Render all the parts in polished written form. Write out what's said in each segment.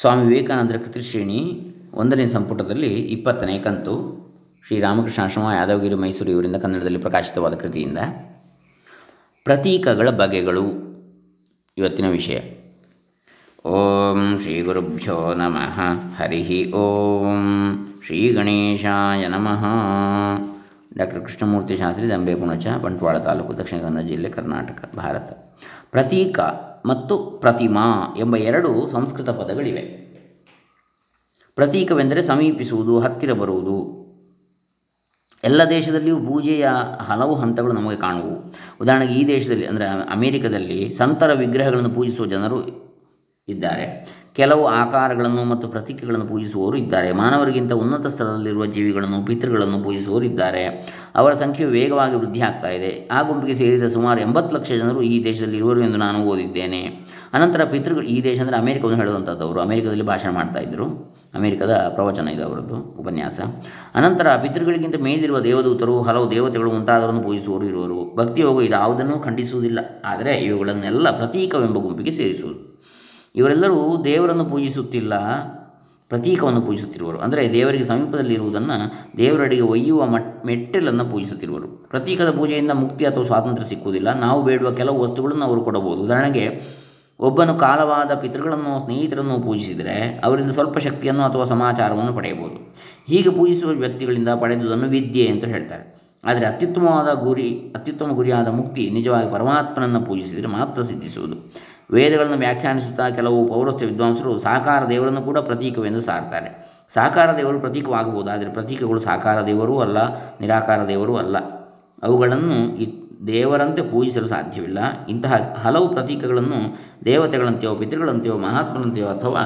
ಸ್ವಾಮಿ ವಿವೇಕಾನಂದರ ಕೃತಿಶ್ರೇಣಿ 1ನೇ ಸಂಪುಟದಲ್ಲಿ 20ನೇ ಕಂತು ಶ್ರೀರಾಮಕೃಷ್ಣಾಶ್ರಮ ಯಾದವಗಿರಿ ಮೈಸೂರು ಇವರಿಂದ ಕನ್ನಡದಲ್ಲಿ ಪ್ರಕಾಶಿತವಾದ ಕೃತಿಯಿಂದ ಪ್ರತೀಕಗಳ ಬಗೆಗಳು ಇವತ್ತಿನ ವಿಷಯ. ಓಂ ಶ್ರೀ ಗುರುಭ್ಯೋ ನಮಃ. ಹರಿ ಓಂ ಶ್ರೀ ಗಣೇಶಾಯ ನಮಃ. ಡಾಕ್ಟರ್ ಕೃಷ್ಣಮೂರ್ತಿ ಶಾಸ್ತ್ರಿ, ದಂಬೆಪುಣಚ, ಬಂಟ್ವಾಳ ತಾಲೂಕು, ದಕ್ಷಿಣ ಕನ್ನಡ ಜಿಲ್ಲೆ, ಕರ್ನಾಟಕ, ಭಾರತ. ಪ್ರತೀಕ ಮತ್ತು ಪ್ರತಿಮಾ ಎಂಬ ಎರಡು ಸಂಸ್ಕೃತ ಪದಗಳಿವೆ. ಪ್ರತೀಕವೆಂದರೆ ಸಮೀಪಿಸುವುದು, ಹತ್ತಿರ ಬರುವುದು. ಎಲ್ಲ ದೇಶದಲ್ಲಿಯೂ ಪೂಜೆಯ ಹಲವು ಹಂತಗಳು ನಮಗೆ ಕಾಣುವು. ಉದಾಹರಣೆಗೆ ಈ ದೇಶದಲ್ಲಿ ಅಂದರೆ ಅಮೇರಿಕದಲ್ಲಿ ಸಂತರ ವಿಗ್ರಹಗಳನ್ನು ಪೂಜಿಸುವ ಜನರು ಇದ್ದಾರೆ. ಕೆಲವು ಆಕಾರಗಳನ್ನು ಮತ್ತು ಪ್ರತೀಕಗಳನ್ನು ಪೂಜಿಸುವವರು ಇದ್ದಾರೆ. ಮಾನವರಿಗಿಂತ ಉನ್ನತ ಸ್ಥಳದಲ್ಲಿರುವ ಜೀವಿಗಳನ್ನು, ಪಿತೃಗಳನ್ನು ಪೂಜಿಸುವವರು ಇದ್ದಾರೆ. ಅವರ ಸಂಖ್ಯೆಯು ವೇಗವಾಗಿ ವೃದ್ಧಿ ಆಗ್ತಾ ಇದೆ. ಆ ಗುಂಪಿಗೆ ಸೇರಿದ ಸುಮಾರು 80 ಲಕ್ಷ ಜನರು ಈ ದೇಶದಲ್ಲಿ ಇರುವರು ಎಂದು ನಾನು ಓದಿದ್ದೇನೆ. ಅನಂತರ ಪಿತೃಗಳು, ಈ ದೇಶ ಅಂದರೆ ಅಮೇರಿಕವನ್ನು ಹೇಳುವಂಥದ್ದವರು ಅಮೇರಿಕದಲ್ಲಿ ಭಾಷಣ ಮಾಡ್ತಾಯಿದ್ದರು. ಅಮೇರಿಕದ ಪ್ರವಚನ ಇದೆ ಅವರದ್ದು, ಉಪನ್ಯಾಸ. ಅನಂತರ ಪಿತೃಗಳಿಗಿಂತ ಮೇಲಿರುವ ದೇವದೂತರು, ಹಲವು ದೇವತೆಗಳು ಮುಂತಾದವರನ್ನು ಪೂಜಿಸುವವರು ಇರುವರು. ಭಕ್ತಿ ಹೋಗು ಇದಾವುದನ್ನು ಖಂಡಿಸುವುದಿಲ್ಲ, ಆದರೆ ಇವುಗಳನ್ನೆಲ್ಲ ಪ್ರತೀಕವೆಂಬ ಗುಂಪಿಗೆ ಸೇರಿಸುವುದು. ಇವರೆಲ್ಲರೂ ದೇವರನ್ನು ಪೂಜಿಸುತ್ತಿಲ್ಲ, ಪ್ರತೀಕವನ್ನು ಪೂಜಿಸುತ್ತಿರುವರು. ಅಂದರೆ ದೇವರಿಗೆ ಸಮೀಪದಲ್ಲಿರುವುದನ್ನು, ದೇವರಡಿಗೆ ಒಯ್ಯುವ ಮೆಟ್ಟಲನ್ನು ಪೂಜಿಸುತ್ತಿರುವರು. ಪ್ರತೀಕದ ಪೂಜೆಯಿಂದ ಮುಕ್ತಿ ಅಥವಾ ಸ್ವಾತಂತ್ರ್ಯ ಸಿಕ್ಕುವುದಿಲ್ಲ. ನಾವು ಬೇಡುವ ಕೆಲವು ವಸ್ತುಗಳನ್ನು ಅವರು ಕೊಡಬಹುದು. ಉದಾಹರಣೆಗೆ, ಒಬ್ಬನು ಕಾಲವಾದ ಪಿತೃಗಳನ್ನು, ಸ್ನೇಹಿತರನ್ನು ಪೂಜಿಸಿದರೆ ಅವರಿಂದ ಸ್ವಲ್ಪ ಶಕ್ತಿಯನ್ನು ಅಥವಾ ಸಮಾಚಾರವನ್ನು ಪಡೆಯಬಹುದು. ಹೀಗೆ ಪೂಜಿಸುವ ವ್ಯಕ್ತಿಗಳಿಂದ ಪಡೆದುದನ್ನು ವಿದ್ಯೆ ಅಂತ ಹೇಳ್ತಾರೆ. ಆದರೆ ಅತ್ಯುತ್ತಮ ಗುರಿಯಾದ ಮುಕ್ತಿ ನಿಜವಾಗಿ ಪರಮಾತ್ಮನನ್ನು ಪೂಜಿಸಿದರೆ ಮಾತ್ರ ಸಿದ್ಧಿಸುವುದು. ವೇದಗಳನ್ನು ವ್ಯಾಖ್ಯಾನಿಸುತ್ತಾ ಕೆಲವು ಪೌರಸ್ತ್ಯ ವಿದ್ವಾಂಸರು ಸಾಕಾರ ದೇವರನ್ನು ಕೂಡ ಪ್ರತೀಕವೆಂದು ಸಾರ್ತಾರೆ. ಸಾಕಾರ ದೇವರು ಪ್ರತೀಕವಾಗಬಹುದು, ಆದರೆ ಪ್ರತೀಕಗಳು ಸಾಕಾರ ದೇವರೂ ಅಲ್ಲ, ನಿರಾಕಾರ ದೇವರೂ ಅಲ್ಲ. ಅವುಗಳನ್ನು ದೇವರಂತೆ ಪೂಜಿಸಲು ಸಾಧ್ಯವಿಲ್ಲ. ಇಂತಹ ಹಲವು ಪ್ರತೀಕಗಳನ್ನು ದೇವತೆಗಳಂತೆಯೋ, ಪಿತೃಗಳಂತೆಯೋ, ಮಹಾತ್ಮರಂತೆಯೋ ಅಥವಾ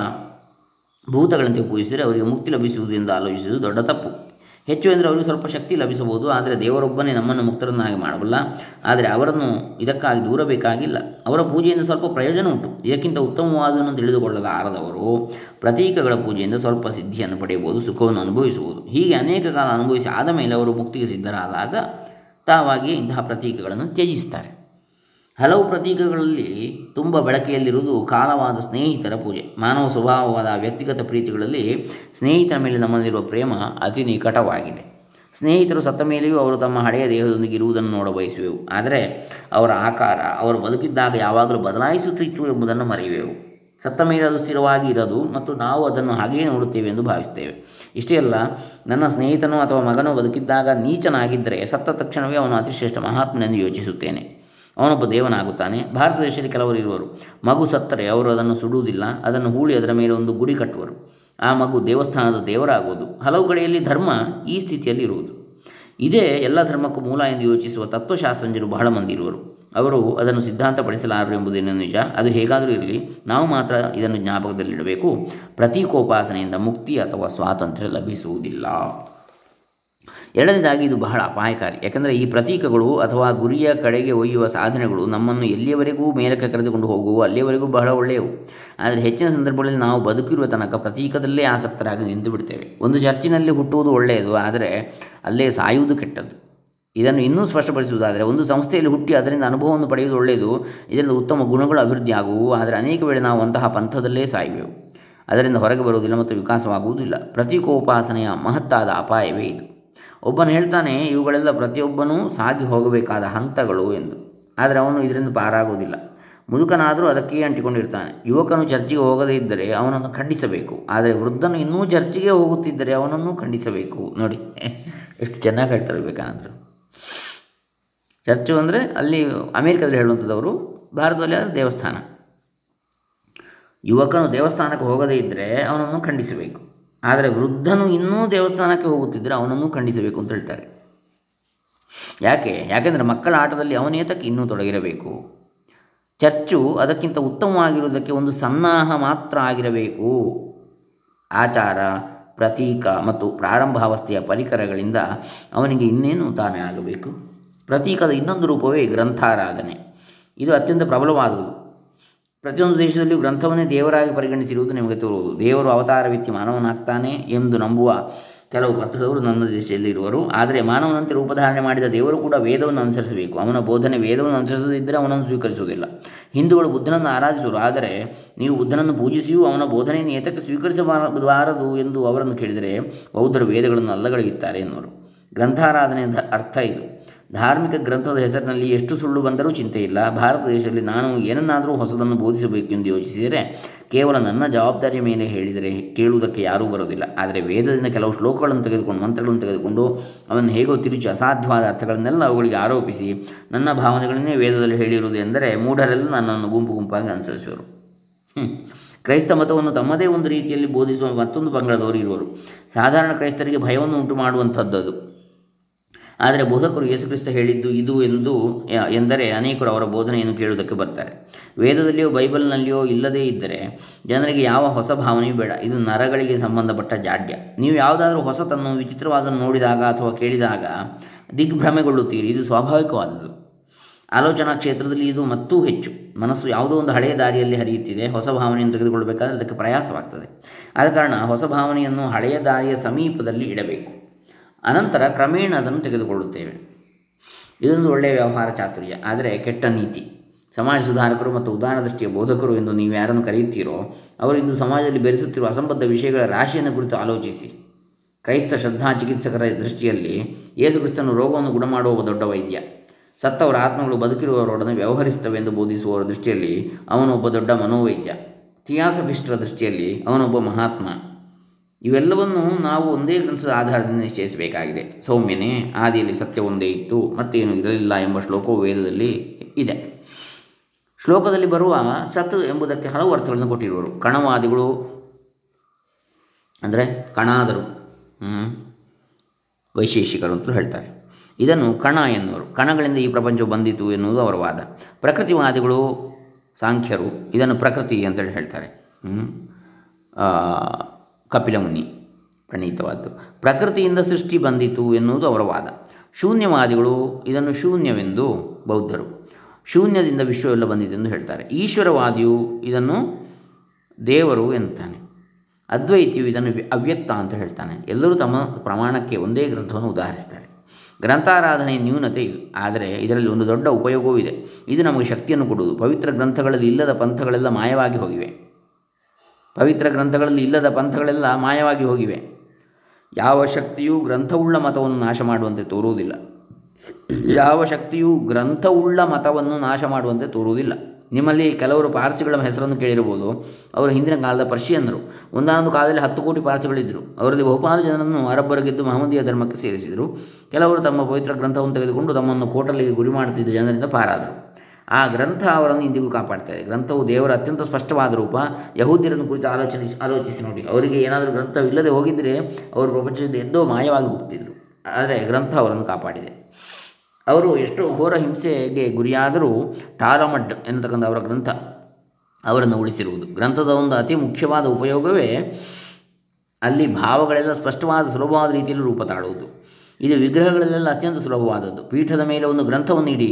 ಭೂತಗಳಂತೆಯೋ ಪೂಜಿಸಿದರೆ ಅವರಿಗೆ ಮುಕ್ತಿ ಲಭಿಸುವುದೆಂದು ಆಲೋಚಿಸುವುದು ದೊಡ್ಡ ತಪ್ಪು. ಹೆಚ್ಚು ಅಂದರೆ ಅವರಿಗೆ ಸ್ವಲ್ಪ ಶಕ್ತಿ ಲಭಿಸಬಹುದು, ಆದರೆ ದೇವರೊಬ್ಬನೇ ನಮ್ಮನ್ನು ಮುಕ್ತರನ್ನಾಗಿ ಮಾಡಬಲ್ಲ. ಆದರೆ ಅವರನ್ನು ಇದಕ್ಕಾಗಿ ದೂರಬೇಕಾಗಿಲ್ಲ. ಅವರ ಪೂಜೆಯಿಂದ ಸ್ವಲ್ಪ ಪ್ರಯೋಜನ ಉಂಟು. ಇದಕ್ಕಿಂತ ಉತ್ತಮವಾದನ್ನು ತಿಳಿದುಕೊಳ್ಳಲಾರದವರು ಪ್ರತೀಕಗಳ ಪೂಜೆಯಿಂದ ಸ್ವಲ್ಪ ಸಿದ್ಧಿಯನ್ನು ಪಡೆಯಬಹುದು, ಸುಖವನ್ನು ಅನುಭವಿಸುವುದು. ಹೀಗೆ ಅನೇಕ ಕಾಲ ಅನುಭವಿಸಿ ಆದ ಮೇಲೆ ಅವರು ಮುಕ್ತಿಗೆ ಸಿದ್ಧರಾದಾಗ ತಾವಾಗಿಯೇ ಇಂತಹ ಪ್ರತೀಕಗಳನ್ನು ತ್ಯಜಿಸ್ತಾರೆ. ಹಲವು ಪ್ರತೀಕಗಳಲ್ಲಿ ತುಂಬ ಬಳಕೆಯಲ್ಲಿರುವುದು ಕಾಲವಾದ ಸ್ನೇಹಿತರ ಪೂಜೆ. ಮಾನವ ಸ್ವಭಾವವಾದ ವ್ಯಕ್ತಿಗತ ಪ್ರೀತಿಗಳಲ್ಲಿ ಸ್ನೇಹಿತರ ಮೇಲೆ ನಮ್ಮಲ್ಲಿರುವ ಪ್ರೇಮ ಅತಿ ನಿಕಟವಾಗಿದೆ. ಸ್ನೇಹಿತರು ಸತ್ತ ಮೇಲೆಯೂ ಅವರು ತಮ್ಮ ಹಳೆಯ ದೇಹದೊಂದಿಗೆ ಇರುವುದನ್ನು ನೋಡಬಯಸುವೆವು, ಆದರೆ ಅವರ ಆಕಾರ ಅವರು ಬದುಕಿದ್ದಾಗ ಯಾವಾಗಲೂ ಬದಲಾಯಿಸುತ್ತಿತ್ತು ಎಂಬುದನ್ನು ಮರೆಯುವೆವು. ಸತ್ತ ಮೇಲೆ ಅದು ಸ್ಥಿರವಾಗಿ ಇರದು ಮತ್ತು ನಾವು ಅದನ್ನು ಹಾಗೆಯೇ ನೋಡುತ್ತೇವೆ ಎಂದು ಭಾವಿಸುತ್ತೇವೆ. ಇಷ್ಟೇ ಅಲ್ಲ, ನನ್ನ ಸ್ನೇಹಿತನೋ ಅಥವಾ ಮಗನೋ ಬದುಕಿದ್ದಾಗ ನೀಚನಾಗಿದ್ದರೆ ಸತ್ತ ತಕ್ಷಣವೇ ಅವನು ಅತಿಶ್ರೇಷ್ಠ ಮಹಾತ್ಮನೆಂದು ಯೋಚಿಸುತ್ತೇನೆ. ಅವನೊಬ್ಬ ದೇವನಾಗುತ್ತಾನೆ. ಭಾರತ ದೇಶದಲ್ಲಿ ಕೆಲವರು ಇರುವರು, ಮಗು ಸತ್ತರೆ ಅವರು ಅದನ್ನು ಸುಡುವುದಿಲ್ಲ, ಅದನ್ನು ಹೂಳಿ ಅದರ ಮೇಲೆ ಒಂದು ಗುಡಿ ಕಟ್ಟುವರು. ಆ ಮಗು ದೇವಸ್ಥಾನದ ದೇವರಾಗುವುದು. ಹಲವು ಕಡೆಯಲ್ಲಿ ಧರ್ಮ ಈ ಸ್ಥಿತಿಯಲ್ಲಿ ಇರುವುದು. ಇದೇ ಎಲ್ಲ ಧರ್ಮಕ್ಕೂ ಮೂಲ ಎಂದು ಯೋಚಿಸುವ ತತ್ವಶಾಸ್ತ್ರಜ್ಞರು ಬಹಳ ಮಂದಿ ಇರುವರು. ಅವರು ಅದನ್ನು ಸಿದ್ಧಾಂತಪಡಿಸಲಾರರು ಎಂಬುದೇನು ನಿಜ. ಅದು ಹೇಗಾದರೂ ಇರಲಿ, ನಾವು ಮಾತ್ರ ಇದನ್ನು ಜ್ಞಾಪಕದಲ್ಲಿಡಬೇಕು. ಪ್ರತೀಕೋಪಾಸನೆಯಿಂದ ಮುಕ್ತಿ ಅಥವಾ ಸ್ವಾತಂತ್ರ್ಯ ಲಭಿಸುವುದಿಲ್ಲ. ಎರಡನೇದಾಗಿ ಇದು ಬಹಳ ಅಪಾಯಕಾರಿ. ಯಾಕೆಂದರೆ ಈ ಪ್ರತೀಕಗಳು ಅಥವಾ ಗುರಿಯ ಕಡೆಗೆ ಒಯ್ಯುವ ಸಾಧನೆಗಳು ನಮ್ಮನ್ನು ಎಲ್ಲಿಯವರೆಗೂ ಮೇಲಕ್ಕೆ ಕರೆದುಕೊಂಡು ಹೋಗುವು, ಅಲ್ಲಿಯವರೆಗೂ ಬಹಳ ಒಳ್ಳೆಯವು. ಆದರೆ ಹೆಚ್ಚಿನ ಸಂದರ್ಭಗಳಲ್ಲಿ ನಾವು ಬದುಕಿರುವ ತನಕ ಪ್ರತೀಕದಲ್ಲೇ ಆಸಕ್ತರಾಗಿ ನಿಂತು ಬಿಡ್ತೇವೆ. ಒಂದು ಚರ್ಚಿನಲ್ಲಿ ಹುಟ್ಟುವುದು ಒಳ್ಳೆಯದು, ಆದರೆ ಅಲ್ಲೇ ಸಾಯುವುದು ಕೆಟ್ಟದ್ದು. ಇದನ್ನು ಇನ್ನೂ ಸ್ಪಷ್ಟಪಡಿಸುವುದಾದರೆ, ಒಂದು ಸಂಸ್ಥೆಯಲ್ಲಿ ಹುಟ್ಟಿ ಅದರಿಂದ ಅನುಭವವನ್ನು ಪಡೆಯುವುದು ಒಳ್ಳೆಯದು. ಇದರಿಂದ ಉತ್ತಮ ಗುಣಗಳು ಅಭಿವೃದ್ಧಿ ಆಗುವು, ಆದರೆ ಅನೇಕ ವೇಳೆ ನಾವು ಅಂತಹ ಪಂಥದಲ್ಲೇ ಸಾಯುವೆವು. ಅದರಿಂದ ಹೊರಗೆ ಬರುವುದಿಲ್ಲ ಮತ್ತು ವಿಕಾಸವಾಗುವುದಿಲ್ಲ. ಪ್ರತೀಕೋಪಾಸನೆಯ ಮಹತ್ತಾದ ಅಪಾಯವೇ ಇದು. ಒಬ್ಬನು ಹೇಳ್ತಾನೆ, ಇವುಗಳೆಲ್ಲ ಪ್ರತಿಯೊಬ್ಬನೂ ಸಾಗಿ ಹೋಗಬೇಕಾದ ಹಂತಗಳು ಎಂದು. ಆದರೆ ಅವನು ಇದರಿಂದ ಪಾರಾಗುವುದಿಲ್ಲ. ಮುದುಕನಾದರೂ ಅದಕ್ಕೆ ಅಂಟಿಕೊಂಡಿರ್ತಾನೆ. ಯುವಕನು ಚರ್ಚಿಗೆ ಹೋಗದೇ ಇದ್ದರೆ ಅವನನ್ನು ಖಂಡಿಸಬೇಕು, ಆದರೆ ವೃದ್ಧನು ಇನ್ನೂ ಚರ್ಚಿಗೆ ಹೋಗುತ್ತಿದ್ದರೆ ಅವನನ್ನು ಖಂಡಿಸಬೇಕು. ನೋಡಿ ಎಷ್ಟು ಚೆನ್ನಾಗಿ ಹೇಳ್ತಾರೆ ವಿವೇಕಾನಂದರು. ಚರ್ಚು ಅಂದರೆ ಅಲ್ಲಿ ಅಮೇರಿಕದಲ್ಲಿ ಹೇಳುವಂಥದ್ದವರು, ಭಾರತದಲ್ಲಿ ಆದರೆ ದೇವಸ್ಥಾನ. ಯುವಕನು ದೇವಸ್ಥಾನಕ್ಕೆ ಹೋಗದೇ ಇದ್ದರೆ ಅವನನ್ನು ಖಂಡಿಸಬೇಕು, ಆದರೆ ವೃದ್ಧನು ಇನ್ನೂ ದೇವಸ್ಥಾನಕ್ಕೆ ಹೋಗುತ್ತಿದ್ದರೆ ಅವನನ್ನು ಖಂಡಿಸಬೇಕು ಅಂತ ಹೇಳ್ತಾರೆ. ಯಾಕೆಂದರೆ ಮಕ್ಕಳ ಆಟದಲ್ಲಿ ಅವನೇತಕ್ಕೆ ಇನ್ನೂ ತೊಡಗಿರಬೇಕು. ಚರ್ಚು ಅದಕ್ಕಿಂತ ಉತ್ತಮವಾಗಿರುವುದಕ್ಕೆ ಒಂದು ಸನ್ನಾಹ ಮಾತ್ರ ಆಗಿರಬೇಕು. ಆಚಾರ, ಪ್ರತೀಕ ಮತ್ತು ಪ್ರಾರಂಭಾವಸ್ಥೆಯ ಪರಿಕರಗಳಿಂದ ಅವನಿಗೆ ಇನ್ನೇನು ತಾನೇ ಆಗಬೇಕು. ಪ್ರತೀಕದ ಇನ್ನೊಂದು ರೂಪವೇ ಗ್ರಂಥಾರಾಧನೆ. ಇದು ಅತ್ಯಂತ ಪ್ರಬಲವಾದುದು. ಪ್ರತಿಯೊಂದು ದೇಶದಲ್ಲಿಯೂ ಗ್ರಂಥವನ್ನೇ ದೇವರಾಗಿ ಪರಿಗಣಿಸಿರುವುದು ನಿಮಗೆ ತೋರುವುದು. ದೇವರು ಅವತಾರವೆತ್ತಿ ಮಾನವನಾಗ್ತಾನೆ ಎಂದು ನಂಬುವ ಕೆಲವು ಪಂಥದವರು ನನ್ನ ದಿಶೆಯಲ್ಲಿ ಇರುವರು. ಆದರೆ ಮಾನವನಂತೆ ರೂಪಧಾರಣೆ ಮಾಡಿದ ದೇವರು ಕೂಡ ವೇದವನ್ನು ಅನುಸರಿಸಬೇಕು. ಅವನ ಬೋಧನೆ ವೇದವನ್ನು ಅನುಸರಿಸದಿದ್ದರೆ ಅವನನ್ನು ಸ್ವೀಕರಿಸುವುದಿಲ್ಲ. ಹಿಂದೂಗಳು ಬುದ್ಧನನ್ನು ಆರಾಧಿಸುವರು, ಆದರೆ ನೀವು ಬುದ್ಧನನ್ನು ಪೂಜಿಸಿಯೂ ಅವನ ಬೋಧನೆಯನ್ನು ಏತಕ್ಕೆ ಸ್ವೀಕರಿಸಬಾರದು ಎಂದು ಅವರನ್ನು ಕೇಳಿದರೆ ಬೌದ್ಧರು ವೇದಗಳನ್ನು ಅಲ್ಲಗಳೆಯುತ್ತಾರೆ ಎನ್ನುವರು. ಗ್ರಂಥಾರಾಧನೆ ಅರ್ಥ ಇದು. ಧಾರ್ಮಿಕ ಗ್ರಂಥದ ಹೆಸರಿನಲ್ಲಿ ಎಷ್ಟು ಸುಳ್ಳು ಬಂದರೂ ಚಿಂತೆ ಇಲ್ಲ. ಭಾರತ ದೇಶದಲ್ಲಿ ನಾನು ಏನನ್ನಾದರೂ ಹೊಸದನ್ನು ಬೋಧಿಸಬೇಕೆಂದು ಯೋಚಿಸಿದರೆ ಕೇವಲ ನನ್ನ ಜವಾಬ್ದಾರಿಯ ಮೇಲೆ ಹೇಳಿದರೆ ಕೇಳುವುದಕ್ಕೆ ಯಾರೂ ಬರೋದಿಲ್ಲ. ಆದರೆ ವೇದದಿಂದ ಕೆಲವು ಶ್ಲೋಕಗಳನ್ನು ತೆಗೆದುಕೊಂಡು ಮಂತ್ರಗಳನ್ನು ತೆಗೆದುಕೊಂಡು ಅವನ್ನು ಹೇಗೋ ತಿರುಚಿ ಅಸಾಧ್ಯವಾದ ಅರ್ಥಗಳನ್ನೆಲ್ಲ ಅವುಗಳಿಗೆ ಆರೋಪಿಸಿ ನನ್ನ ಭಾವನೆಗಳನ್ನೇ ವೇದದಲ್ಲಿ ಹೇಳಿರುವುದು ಎಂದರೆ ಮೂಢರೆಲ್ಲ ನನ್ನನ್ನು ಗುಂಪು ಗುಂಪಾಗಿ ಅನುಸರಿಸುವರು. ಕ್ರೈಸ್ತ ಮತವನ್ನು ತಮ್ಮದೇ ಒಂದು ರೀತಿಯಲ್ಲಿ ಬೋಧಿಸುವ ಮತ್ತೊಂದು ಪಂಗಡದವರು ಇರುವರು. ಸಾಧಾರಣ ಕ್ರೈಸ್ತರಿಗೆ ಭಯವನ್ನು ಉಂಟು ಮಾಡುವಂಥದ್ದದು. ಆದರೆ ಬೋಧಕರು ಯೇಸುಕ್ರಿಸ್ತ ಹೇಳಿದ್ದು ಇದು ಎಂದರೆ ಅನೇಕರು ಅವರ ಬೋಧನೆಯನ್ನು ಕೇಳುವುದಕ್ಕೆ ಬರ್ತಾರೆ. ವೇದದಲ್ಲಿಯೋ ಬೈಬಲ್ನಲ್ಲಿಯೋ ಇಲ್ಲದೇ ಇದ್ದರೆ ಜನರಿಗೆ ಯಾವ ಹೊಸ ಭಾವನೆಯೂ ಬೇಡ. ಇದು ನರಗಳಿಗೆ ಸಂಬಂಧಪಟ್ಟ ಜಾಡ್ಯ. ನೀವು ಯಾವುದಾದ್ರೂ ಹೊಸತನ್ನು ವಿಚಿತ್ರವಾದನ್ನು ನೋಡಿದಾಗ ಅಥವಾ ಕೇಳಿದಾಗ ದಿಗ್ಭ್ರಮೆಗೊಳ್ಳುತ್ತೀರಿ. ಇದು ಸ್ವಾಭಾವಿಕವಾದುದು. ಆಲೋಚನಾ ಕ್ಷೇತ್ರದಲ್ಲಿ ಇದು ಮತ್ತೂ ಹೆಚ್ಚು. ಮನಸ್ಸು ಯಾವುದೋ ಒಂದು ಹಳೆಯ ದಾರಿಯಲ್ಲಿ ಹರಿಯುತ್ತಿದೆ. ಹೊಸ ಭಾವನೆಯನ್ನು ತೆಗೆದುಕೊಳ್ಳಬೇಕಾದ್ರೆ ಅದಕ್ಕೆ ಪ್ರಯಾಸವಾಗ್ತದೆ. ಆದ ಕಾರಣ ಹೊಸ ಭಾವನೆಯನ್ನು ಹಳೆಯ ದಾರಿಯ ಸಮೀಪದಲ್ಲಿ ಇಡಬೇಕು. ಅನಂತರ ಕ್ರಮೇಣ ಅದನ್ನು ತೆಗೆದುಕೊಳ್ಳುತ್ತೇವೆ. ಇದೊಂದು ಒಳ್ಳೆಯ ವ್ಯವಹಾರ ಚಾತುರ್ಯ. ಆದರೆ ಕೆಟ್ಟ ನೀತಿ. ಸಮಾಜ ಸುಧಾರಕರು ಮತ್ತು ಉದಾರದೃಷ್ಟಿಯ ಬೋಧಕರು ಎಂದು ನೀವು ಯಾರನ್ನು ಕರೆಯುತ್ತೀರೋ ಅವರಿಂದು ಸಮಾಜದಲ್ಲಿ ಬೆರೆಸುತ್ತಿರುವ ಅಸಂಬದ್ಧ ವಿಷಯಗಳ ರಾಶಿಯನ್ನು ಕುರಿತು ಆಲೋಚಿಸಿ. ಕ್ರೈಸ್ತ ಶ್ರದ್ಧಾ ಚಿಕಿತ್ಸಕರ ದೃಷ್ಟಿಯಲ್ಲಿ ಯೇಸುಕ್ರಿಸ್ತನು ರೋಗವನ್ನು ಗುಣಮಾಡುವ ಒಬ್ಬ ದೊಡ್ಡ ವೈದ್ಯ. ಸತ್ತವರ ಆತ್ಮಗಳು ಬದುಕಿರುವವರೊಡನೆ ವ್ಯವಹರಿಸುತ್ತವೆಂದು ಬೋಧಿಸುವವರ ದೃಷ್ಟಿಯಲ್ಲಿ ಅವನೊಬ್ಬ ದೊಡ್ಡ ಮನೋವೈದ್ಯ. ಥಿಯಾಸಫಿಸ್ಟರ ದೃಷ್ಟಿಯಲ್ಲಿ ಅವನೊಬ್ಬ ಮಹಾತ್ಮ. ಇವೆಲ್ಲವನ್ನು ನಾವು ಒಂದೇ ಗ್ರಂಥದ ಆಧಾರದಿಂದ ನಿಶ್ಚಯಿಸಬೇಕಾಗಿದೆ. ಸೌಮ್ಯನೇ, ಆದಿಯಲ್ಲಿ ಸತ್ಯ ಒಂದೇ ಇತ್ತು, ಮತ್ತೇನು ಇರಲಿಲ್ಲ ಎಂಬ ಶ್ಲೋಕವು ವೇದದಲ್ಲಿ ಇದೆ. ಶ್ಲೋಕದಲ್ಲಿ ಬರುವ ಸತ್ ಎಂಬುದಕ್ಕೆ ಹಲವು ಅರ್ಥಗಳನ್ನು ಕೊಟ್ಟಿರುವರು. ಕಣವಾದಿಗಳು ಅಂದರೆ ಕಣಾದರು ವೈಶೇಷಿಕರು ಅಂತಲೂ ಹೇಳ್ತಾರೆ. ಇದನ್ನು ಕಣ ಎನ್ನುವರು. ಕಣಗಳಿಂದ ಈ ಪ್ರಪಂಚವು ಬಂದಿತು ಎನ್ನುವುದು ಅವರ ವಾದ. ಪ್ರಕೃತಿವಾದಿಗಳು ಸಾಂಖ್ಯರು ಇದನ್ನು ಪ್ರಕೃತಿ ಅಂತೇಳಿ ಹೇಳ್ತಾರೆ. ಕಪಿಲಮುನಿ ಪ್ರಣೀತವಾದ್ದು. ಪ್ರಕೃತಿಯಿಂದ ಸೃಷ್ಟಿ ಬಂದಿತು ಎನ್ನುವುದು ಅವರ ವಾದ. ಶೂನ್ಯವಾದಿಗಳು ಇದನ್ನು ಶೂನ್ಯವೆಂದು ಬೌದ್ಧರು. ಶೂನ್ಯದಿಂದ ವಿಶ್ವವೆಲ್ಲ ಬಂದಿತು ಎಂದು ಹೇಳ್ತಾರೆ. ಈಶ್ವರವಾದಿಯು ಇದನ್ನು ದೇವರು ಎಂತಾನೆ. ಅದ್ವೈತಿಯು ಇದನ್ನು ಅವ್ಯಕ್ತ ಅಂತ ಹೇಳ್ತಾನೆ. ಎಲ್ಲರೂ ತಮ್ಮ ಪ್ರಮಾಣಕ್ಕೆ ಒಂದೇ ಗ್ರಂಥವನ್ನು ಉದಾಹರಿಸ್ತಾರೆ. ಗ್ರಂಥಾರಾಧನೆಯ ನ್ಯೂನತೆ ಇದು, ಆದರೆ ಇದರಲ್ಲಿ ಒಂದು ದೊಡ್ಡ ಉಪಯೋಗವೂ ಇದೆ. ಇದು ನಮಗೆ ಶಕ್ತಿಯನ್ನು ಕೊಡುವುದು. ಪವಿತ್ರ ಗ್ರಂಥಗಳಲ್ಲಿ ಇಲ್ಲದ ಪಂಥಗಳೆಲ್ಲ ಮಾಯವಾಗಿ ಹೋಗಿವೆ. ಯಾವ ಶಕ್ತಿಯೂ ಗ್ರಂಥವುಳ್ಳ ಮತವನ್ನು ನಾಶ ಮಾಡುವಂತೆ ತೋರುವುದಿಲ್ಲ. ನಿಮ್ಮಲ್ಲಿ ಕೆಲವರು ಪಾರ್ಸಿಗಳ ಹೆಸರನ್ನು ಕೇಳಿರಬಹುದು. ಅವರು ಹಿಂದಿನ ಕಾಲದ ಪರ್ಷಿಯನ್ನರು. ಒಂದಾನೊಂದು ಕಾಲದಲ್ಲಿ 10 ಕೋಟಿ ಪಾರ್ಸಿಗಳಿದ್ದರು. ಅವರಲ್ಲಿ ಬಹುಪಾಲು ಜನರನ್ನು ಅರಬ್ಬರು ಗೆದ್ದು ಮಹಮೂದಿಯ ಧರ್ಮಕ್ಕೆ ಸೇರಿಸಿದರು. ಕೆಲವರು ತಮ್ಮ ಪವಿತ್ರ ಗ್ರಂಥವನ್ನು ತೆಗೆದುಕೊಂಡು ತಮ್ಮನ್ನು ಕೋಟಲಿಗೆ ಗುರಿ ಮಾಡುತ್ತಿದ್ದ ಜನರಿಂದ ಪಾರಾದರು. ಆ ಗ್ರಂಥ ಅವರನ್ನು ಇಂದಿಗೂ ಕಾಪಾಡ್ತಾಯಿದೆ. ಗ್ರಂಥವು ದೇವರ ಅತ್ಯಂತ ಸ್ಪಷ್ಟವಾದ ರೂಪ. ಯಹೂದ್ಯರನ್ನು ಕುರಿತು ಆಲೋಚಿಸಿ ನೋಡಿ. ಅವರಿಗೆ ಏನಾದರೂ ಗ್ರಂಥವಿಲ್ಲದೆ ಹೋಗಿದ್ದರೆ ಅವರು ಪ್ರಪಂಚದಿಂದ ಎದ್ದೋ ಮಾಯವಾಗಿ ಹೋಗ್ತಿದ್ರು. ಆದರೆ ಗ್ರಂಥ ಅವರನ್ನು ಕಾಪಾಡಿದೆ. ಅವರು ಎಷ್ಟೋ ಘೋರ ಹಿಂಸೆಗೆ ಗುರಿಯಾದರೂ ಟಾರಮಡ್ ಎನ್ನತಕ್ಕಂಥ ಅವರ ಗ್ರಂಥ ಅವರನ್ನು ಉಳಿಸಿರುವುದು. ಗ್ರಂಥದ ಒಂದು ಅತಿ ಮುಖ್ಯವಾದ ಉಪಯೋಗವೇ ಅಲ್ಲಿ ಭಾವಗಳೆಲ್ಲ ಸ್ಪಷ್ಟವಾದ ಸುಲಭವಾದ ರೀತಿಯಲ್ಲಿ ರೂಪ ತಾಳುವುದು. ಇದು ವಿಗ್ರಹಗಳಲ್ಲೆಲ್ಲ ಅತ್ಯಂತ ಸುಲಭವಾದದ್ದು. ಪೀಠದ ಮೇಲೆ ಒಂದು ಗ್ರಂಥವನ್ನು ಇಡಿ,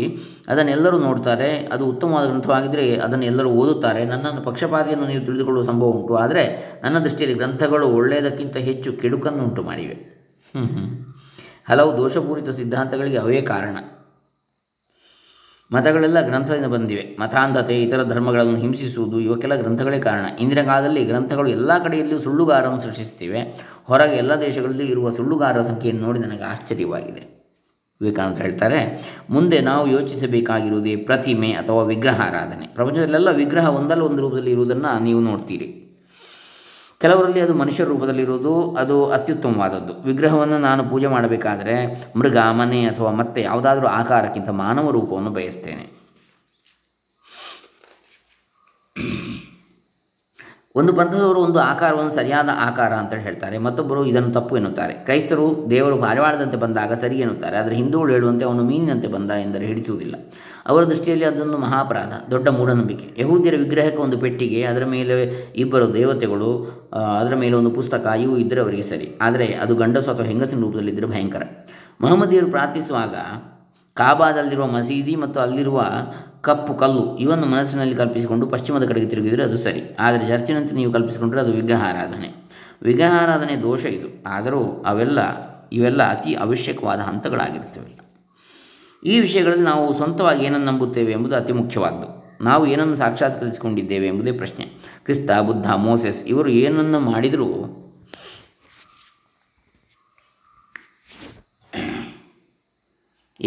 ಅದನ್ನೆಲ್ಲರೂ ನೋಡ್ತಾರೆ. ಅದು ಉತ್ತಮವಾದ ಗ್ರಂಥವಾಗಿದ್ದರೆ ಅದನ್ನೆಲ್ಲರೂ ಓದುತ್ತಾರೆ. ನನ್ನನ್ನು ಪಕ್ಷಪಾತಿಯನ್ನು ನೀವು ತಿಳಿದುಕೊಳ್ಳುವ ಸಂಭವ ಉಂಟು. ಆದರೆ ನನ್ನ ದೃಷ್ಟಿಯಲ್ಲಿ ಗ್ರಂಥಗಳು ಒಳ್ಳೆಯದಕ್ಕಿಂತ ಹೆಚ್ಚು ಕೆಡುಕನ್ನು ಉಂಟು ಮಾಡಿವೆ. ಹಲವು ದೋಷಪೂರಿತ ಸಿದ್ಧಾಂತಗಳಿಗೆ ಅವೇ ಕಾರಣ. ಮತಗಳೆಲ್ಲ ಗ್ರಂಥದಿಂದ ಬಂದಿವೆ. ಮತಾಂಧತೆ, ಇತರ ಧರ್ಮಗಳನ್ನು ಹಿಂಸಿಸುವುದು ಇವಕ್ಕೆಲ್ಲ ಗ್ರಂಥಗಳೇ ಕಾರಣ. ಇಂದಿನ ಕಾಲದಲ್ಲಿ ಗ್ರಂಥಗಳು ಎಲ್ಲ ಕಡೆಯಲ್ಲಿಯೂ ಸುಳ್ಳುಗಾರರನ್ನು ಸೃಷ್ಟಿಸುತ್ತಿವೆ. ಹೊರಗೆ ಎಲ್ಲ ದೇಶಗಳಲ್ಲಿಯೂ ಇರುವ ಸುಳ್ಳುಗಾರರ ಸಂಖ್ಯೆಯನ್ನು ನೋಡಿ ನನಗೆ ಆಶ್ಚರ್ಯವಾಗಿದೆ. ವಿವೇಕಾನಂದ ಹೇಳ್ತಾರೆ, ಮುಂದೆ ನಾವು ಯೋಚಿಸಬೇಕಾಗಿರುವುದೇ ಪ್ರತಿಮೆ ಅಥವಾ ವಿಗ್ರಹ ಆರಾಧನೆ. ಪ್ರಪಂಚದಲ್ಲೆಲ್ಲ ವಿಗ್ರಹ ಒಂದಲ್ಲ ಒಂದು ರೂಪದಲ್ಲಿ ಇರುವುದನ್ನು ನೀವು ನೋಡ್ತೀರಿ. ಕೆಲವರಲ್ಲಿ ಅದು ಮನುಷ್ಯ ರೂಪದಲ್ಲಿರುವುದು, ಅದು ಅತ್ಯುತ್ತಮವಾದದ್ದು. ವಿಗ್ರಹವನ್ನು ನಾನು ಪೂಜೆ ಮಾಡಬೇಕಾದರೆ ಮೃಗ, ಮನೆ ಅಥವಾ ಮತ್ತೆ ಯಾವುದಾದ್ರೂ ಆಕಾರಕ್ಕಿಂತ ಮಾನವ ರೂಪವನ್ನು ಬಯಸ್ತೇನೆ. ಒಂದು ಪಂಥದವರು ಒಂದು ಆಕಾರವನ್ನು ಸರಿಯಾದ ಆಕಾರ ಅಂತ ಹೇಳ್ತಾರೆ, ಮತ್ತೊಬ್ಬರು ಇದನ್ನು ತಪ್ಪು ಎನ್ನುತ್ತಾರೆ. ಕ್ರೈಸ್ತರು ದೇವರು ಪಾರಿವಾಳದಂತೆ ಬಂದಾಗ ಸರಿ ಎನ್ನುತ್ತಾರೆ, ಆದರೆ ಹಿಂದೂಗಳು ಹೇಳುವಂತೆ ಅವನು ಮೀನಿನಂತೆ ಬಂದ ಎಂದರೆ ಹಿಡಿಸುವುದಿಲ್ಲ. ಅವರ ದೃಷ್ಟಿಯಲ್ಲಿ ಅದೊಂದು ಮಹಾಪರಾಧ, ದೊಡ್ಡ ಮೂಢನಂಬಿಕೆ. ಯಹೂದ್ಯರ ವಿಗ್ರಹಕ್ಕೆ ಒಂದು ಪೆಟ್ಟಿಗೆ, ಅದರ ಮೇಲೆ 2 ದೇವತೆಗಳು, ಅದರ ಮೇಲೆ ಒಂದು ಪುಸ್ತಕ, ಇವು ಇದ್ದರೆ ಅವರಿಗೆ ಸರಿ. ಆದರೆ ಅದು ಗಂಡಸು ಅಥವಾ ಹೆಂಗಸಿನ ರೂಪದಲ್ಲಿದ್ದರೆ ಭಯಂಕರ. ಮಹಮದಿಯರು ಪ್ರಾರ್ಥಿಸುವಾಗ ಕಾಬಾದಲ್ಲಿರುವ ಮಸೀದಿ ಮತ್ತು ಅಲ್ಲಿರುವ ಕಪ್ಪು ಕಲ್ಲು ಇವನ್ನು ಮನಸ್ಸಿನಲ್ಲಿ ಕಲ್ಪಿಸಿಕೊಂಡು ಪಶ್ಚಿಮದ ಕಡೆಗೆ ತಿರುಗಿದರೆ ಅದು ಸರಿ. ಆದರೆ ಚರ್ಚಿನಂತೆ ನೀವು ಕಲ್ಪಿಸಿಕೊಂಡರೆ ಅದು ವಿಗ್ರಹ ಆರಾಧನೆ. ವಿಗ್ರಹಾರಾಧನೆ ದೋಷ ಇದು. ಆದರೂ ಇವೆಲ್ಲ ಅತಿ ಅವಶ್ಯಕವಾದ ಹಂತಗಳಾಗಿರ್ತವೆ. ಈ ವಿಷಯಗಳಲ್ಲಿ ನಾವು ಸ್ವಂತವಾಗಿ ಏನನ್ನು ನಂಬುತ್ತೇವೆ ಎಂಬುದು ಅತಿ ಮುಖ್ಯವಾದ್ದು. ನಾವು ಏನನ್ನು ಸಾಕ್ಷಾತ್ಕರಿಸಿಕೊಂಡಿದ್ದೇವೆ ಎಂಬುದೇ ಪ್ರಶ್ನೆ. ಕ್ರಿಸ್ತ, ಬುದ್ಧ, ಮೋಸೆಸ್ ಇವರು ಏನನ್ನು ಮಾಡಿದರೂ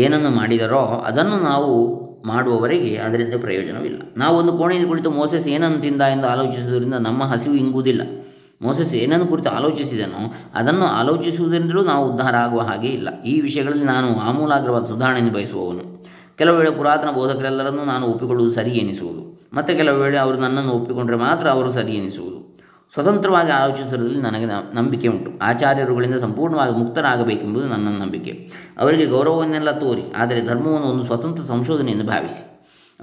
ಏನನ್ನು ಮಾಡಿದರೋ ಅದನ್ನು ನಾವು ಮಾಡುವವರೆಗೆ ಅದರಿಂದ ಪ್ರಯೋಜನವಿಲ್ಲ. ನಾವು ಒಂದು ಕೋಣೆಯಲ್ಲಿ ಕುಳಿತು ಮೋಸೆಸ್ ಏನನ್ನು ತಿಂದ ಎಂದು ಆಲೋಚಿಸುವುದರಿಂದ ನಮ್ಮ ಹಸಿವು ಇಂಗುವುದಿಲ್ಲ. ಮೋಸೆಸ್ ಏನನ್ನು ಕುರಿತು ಆಲೋಚಿಸಿದನೋ ಅದನ್ನು ಆಲೋಚಿಸುವುದರಿಂದಲೂ ನಾವು ಉದ್ಧಾರ ಆಗುವ ಹಾಗೆ ಇಲ್ಲ. ಈ ವಿಷಯಗಳಲ್ಲಿ ನಾನು ಆಮೂಲಾಗ್ರವಾದ ಸುಧಾರಣೆಯನ್ನು ಬಯಸುವವನು. ಕೆಲವು ವೇಳೆ ಪುರಾತನ ಬೋಧಕರೆಲ್ಲರನ್ನೂ ನಾನು ಒಪ್ಪಿಕೊಳ್ಳುವುದು ಸರಿ ಎನಿಸುವುದು, ಮತ್ತು ಕೆಲವು ವೇಳೆ ಅವರು ನನ್ನನ್ನು ಒಪ್ಪಿಕೊಂಡರೆ ಮಾತ್ರ ಅವರು ಸರಿ ಎನಿಸುವುದು. ಸ್ವತಂತ್ರವಾಗಿ ಆಲೋಚಿಸುವುದರಲ್ಲಿ ನನಗೆ ನಂಬಿಕೆ ಉಂಟು. ಆಚಾರ್ಯರುಗಳಿಂದ ಸಂಪೂರ್ಣವಾಗಿ ಮುಕ್ತರಾಗಬೇಕೆಂಬುದು ನನ್ನ ನಂಬಿಕೆ. ಅವರಿಗೆ ಗೌರವವನ್ನೆಲ್ಲ ತೋರಿ, ಆದರೆ ಧರ್ಮವನ್ನು ಒಂದು ಸ್ವತಂತ್ರ ಸಂಶೋಧನೆಯನ್ನು ಭಾವಿಸಿ.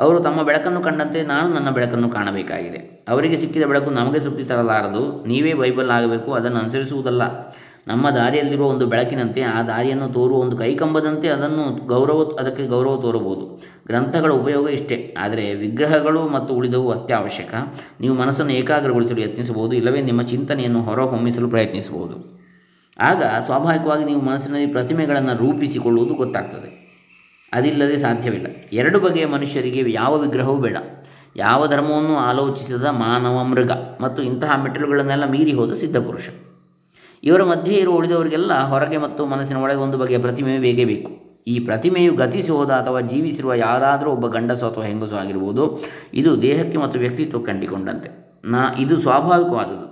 ಅವರು ತಮ್ಮ ಬೆಳಕನ್ನು ಕಂಡಂತೆ ನಾನು ನನ್ನ ಬೆಳಕನ್ನು ಕಾಣಬೇಕಾಗಿದೆ. ಅವರಿಗೆ ಸಿಕ್ಕಿದ ಬೆಳಕು ನಮಗೆ ತೃಪ್ತಿ ತರಲಾರದು. ನೀವೇ ಬೈಬಲ್ ಆಗಬೇಕು, ಅದನ್ನು ಅನುಸರಿಸುವುದಲ್ಲ. ನಮ್ಮ ದಾರಿಯಲ್ಲಿರುವ ಒಂದು ಬೆಳಕಿನಂತೆ ಆ ದಾರಿಯನ್ನು ತೋರುವ ಒಂದು ಕೈಕಂಬದಂತೆ ಅದಕ್ಕೆ ಗೌರವ ತೋರಬಹುದು. ಗ್ರಂಥಗಳ ಉಪಯೋಗ ಇಷ್ಟೇ. ಆದರೆ ವಿಗ್ರಹಗಳು ಮತ್ತು ಉಳಿದವು ಅತ್ಯವಶ್ಯಕ. ನೀವು ಮನಸ್ಸನ್ನು ಏಕಾಗ್ರಗೊಳಿಸಲು ಯತ್ನಿಸಬಹುದು, ಇಲ್ಲವೇ ನಿಮ್ಮ ಚಿಂತನೆಯನ್ನು ಹೊರಹೊಮ್ಮಿಸಲು ಪ್ರಯತ್ನಿಸಬಹುದು. ಆಗ ಸ್ವಾಭಾವಿಕವಾಗಿ ನೀವು ಮನಸ್ಸಿನಲ್ಲಿ ಪ್ರತಿಮೆಗಳನ್ನು ರೂಪಿಸಿಕೊಳ್ಳುವುದು ಗೊತ್ತಾಗ್ತದೆ. ಅದಿಲ್ಲದೆ ಸಾಧ್ಯವಿಲ್ಲ. ಎರಡು ಬಗೆಯ ಮನುಷ್ಯರಿಗೆ ಯಾವ ವಿಗ್ರಹವೂ ಬೇಡ. ಯಾವ ಧರ್ಮವನ್ನು ಆಲೋಚಿಸದ ಮಾನವ ಮೃಗ ಮತ್ತು ಇಂತಹ ಮೆಟ್ಟಲುಗಳನ್ನೆಲ್ಲ ಮೀರಿ ಹೋದ ಸಿದ್ಧಪುರುಷ. ಇವರ ಮಧ್ಯೆ ಇರುವ ಉಳಿದವರಿಗೆಲ್ಲ ಹೊರಗೆ ಮತ್ತು ಮನಸ್ಸಿನ ಒಳಗೆ ಒಂದು ಬಗೆಯ ಪ್ರತಿಮೆಯು ಬೇಕೇ ಬೇಕು. ಈ ಪ್ರತಿಮೆಯು ಗತಿಸಿ ಹೋದ ಅಥವಾ ಜೀವಿಸಿರುವ ಯಾರಾದರೂ ಒಬ್ಬ ಗಂಡಸು ಅಥವಾ ಹೆಂಗಸು ಆಗಿರ್ಬೋದು. ಇದು ದೇಹಕ್ಕೆ ಮತ್ತು ವ್ಯಕ್ತಿತ್ವಕ್ಕೆ ಅಂಟಿಕೊಂಡಂತೆ ಇದು ಸ್ವಾಭಾವಿಕವಾದುದು.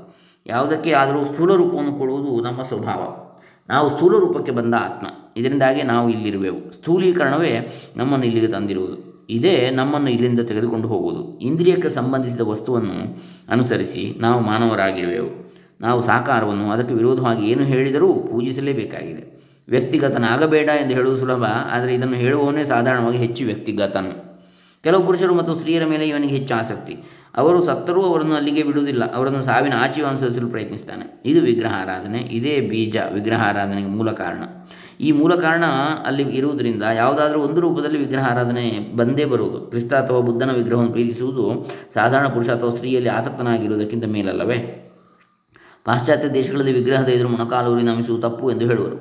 ಯಾವುದಕ್ಕೆ ಆದರೂ ಸ್ಥೂಲ ರೂಪವನ್ನು ಕೊಡುವುದು ನಮ್ಮ ಸ್ವಭಾವ. ನಾವು ಸ್ಥೂಲ ರೂಪಕ್ಕೆ ಬಂದ ಆತ್ಮ. ಇದರಿಂದಾಗಿ ನಾವು ಇಲ್ಲಿರುವೆವು. ಸ್ಥೂಲೀಕರಣವೇ ನಮ್ಮನ್ನು ಇಲ್ಲಿಗೆ ತಂದಿರುವುದು. ಇದೇ ನಮ್ಮನ್ನು ಇಲ್ಲಿಂದ ತೆಗೆದುಕೊಂಡು ಹೋಗುವುದು. ಇಂದ್ರಿಯಕ್ಕೆ ಸಂಬಂಧಿಸಿದ ವಸ್ತುವನ್ನು ಅನುಸರಿಸಿ ನಾವು ಮಾನವರಾಗಿರುವೆವು. ನಾವು ಸಾಕಾರವನ್ನು ಅದಕ್ಕೆ ವಿರೋಧವಾಗಿ ಏನು ಹೇಳಿದರೂ ಪೂಜಿಸಲೇಬೇಕಾಗಿದೆ. ವ್ಯಕ್ತಿಗತನಾಗಬೇಡ ಎಂದು ಹೇಳುವುದು ಸುಲಭ, ಆದರೆ ಇದನ್ನು ಹೇಳುವವನೇ ಸಾಧಾರಣವಾಗಿ ಹೆಚ್ಚು ವ್ಯಕ್ತಿಗತನು. ಕೆಲವು ಪುರುಷರು ಮತ್ತು ಸ್ತ್ರೀಯರ ಮೇಲೆ ಇವನಿಗೆ ಹೆಚ್ಚು ಆಸಕ್ತಿ. ಅವರು ಸತ್ತರೂ ಅವರನ್ನು ಅಲ್ಲಿಗೆ ಬಿಡುವುದಿಲ್ಲ, ಅವರನ್ನು ಸಾವಿನ ಆಚೆಯು ಅನುಸರಿಸಲು ಪ್ರಯತ್ನಿಸ್ತಾನೆ. ಇದು ವಿಗ್ರಹಾರಾಧನೆ. ಇದೇ ಬೀಜ ವಿಗ್ರಹಾರಾಧನೆಗೆ ಮೂಲ ಕಾರಣ. ಈ ಮೂಲ ಕಾರಣ ಅಲ್ಲಿ ಇರುವುದರಿಂದ ಯಾವುದಾದ್ರೂ ಒಂದು ರೂಪದಲ್ಲಿ ವಿಗ್ರಹಾರಾಧನೆ ಬಂದೇ ಬರುವುದು. ಕ್ರಿಸ್ತ ಅಥವಾ ಬುದ್ಧನ ವಿಗ್ರಹವನ್ನು ಪ್ರೀತಿಸುವುದು ಸಾಧಾರಣ ಪುರುಷ ಅಥವಾ ಸ್ತ್ರೀಯಲ್ಲಿ ಆಸಕ್ತನಾಗಿರುವುದಕ್ಕಿಂತ ಮೇಲಲ್ಲವೇ? ಪಾಶ್ಚಾತ್ಯ ದೇಶಗಳಲ್ಲಿ ವಿಗ್ರಹದ ಎದುರು ಮೊಣಕಾಲೂರಿ ನಮಿಸುವುದು ತಪ್ಪು ಎಂದು ಹೇಳುವರು.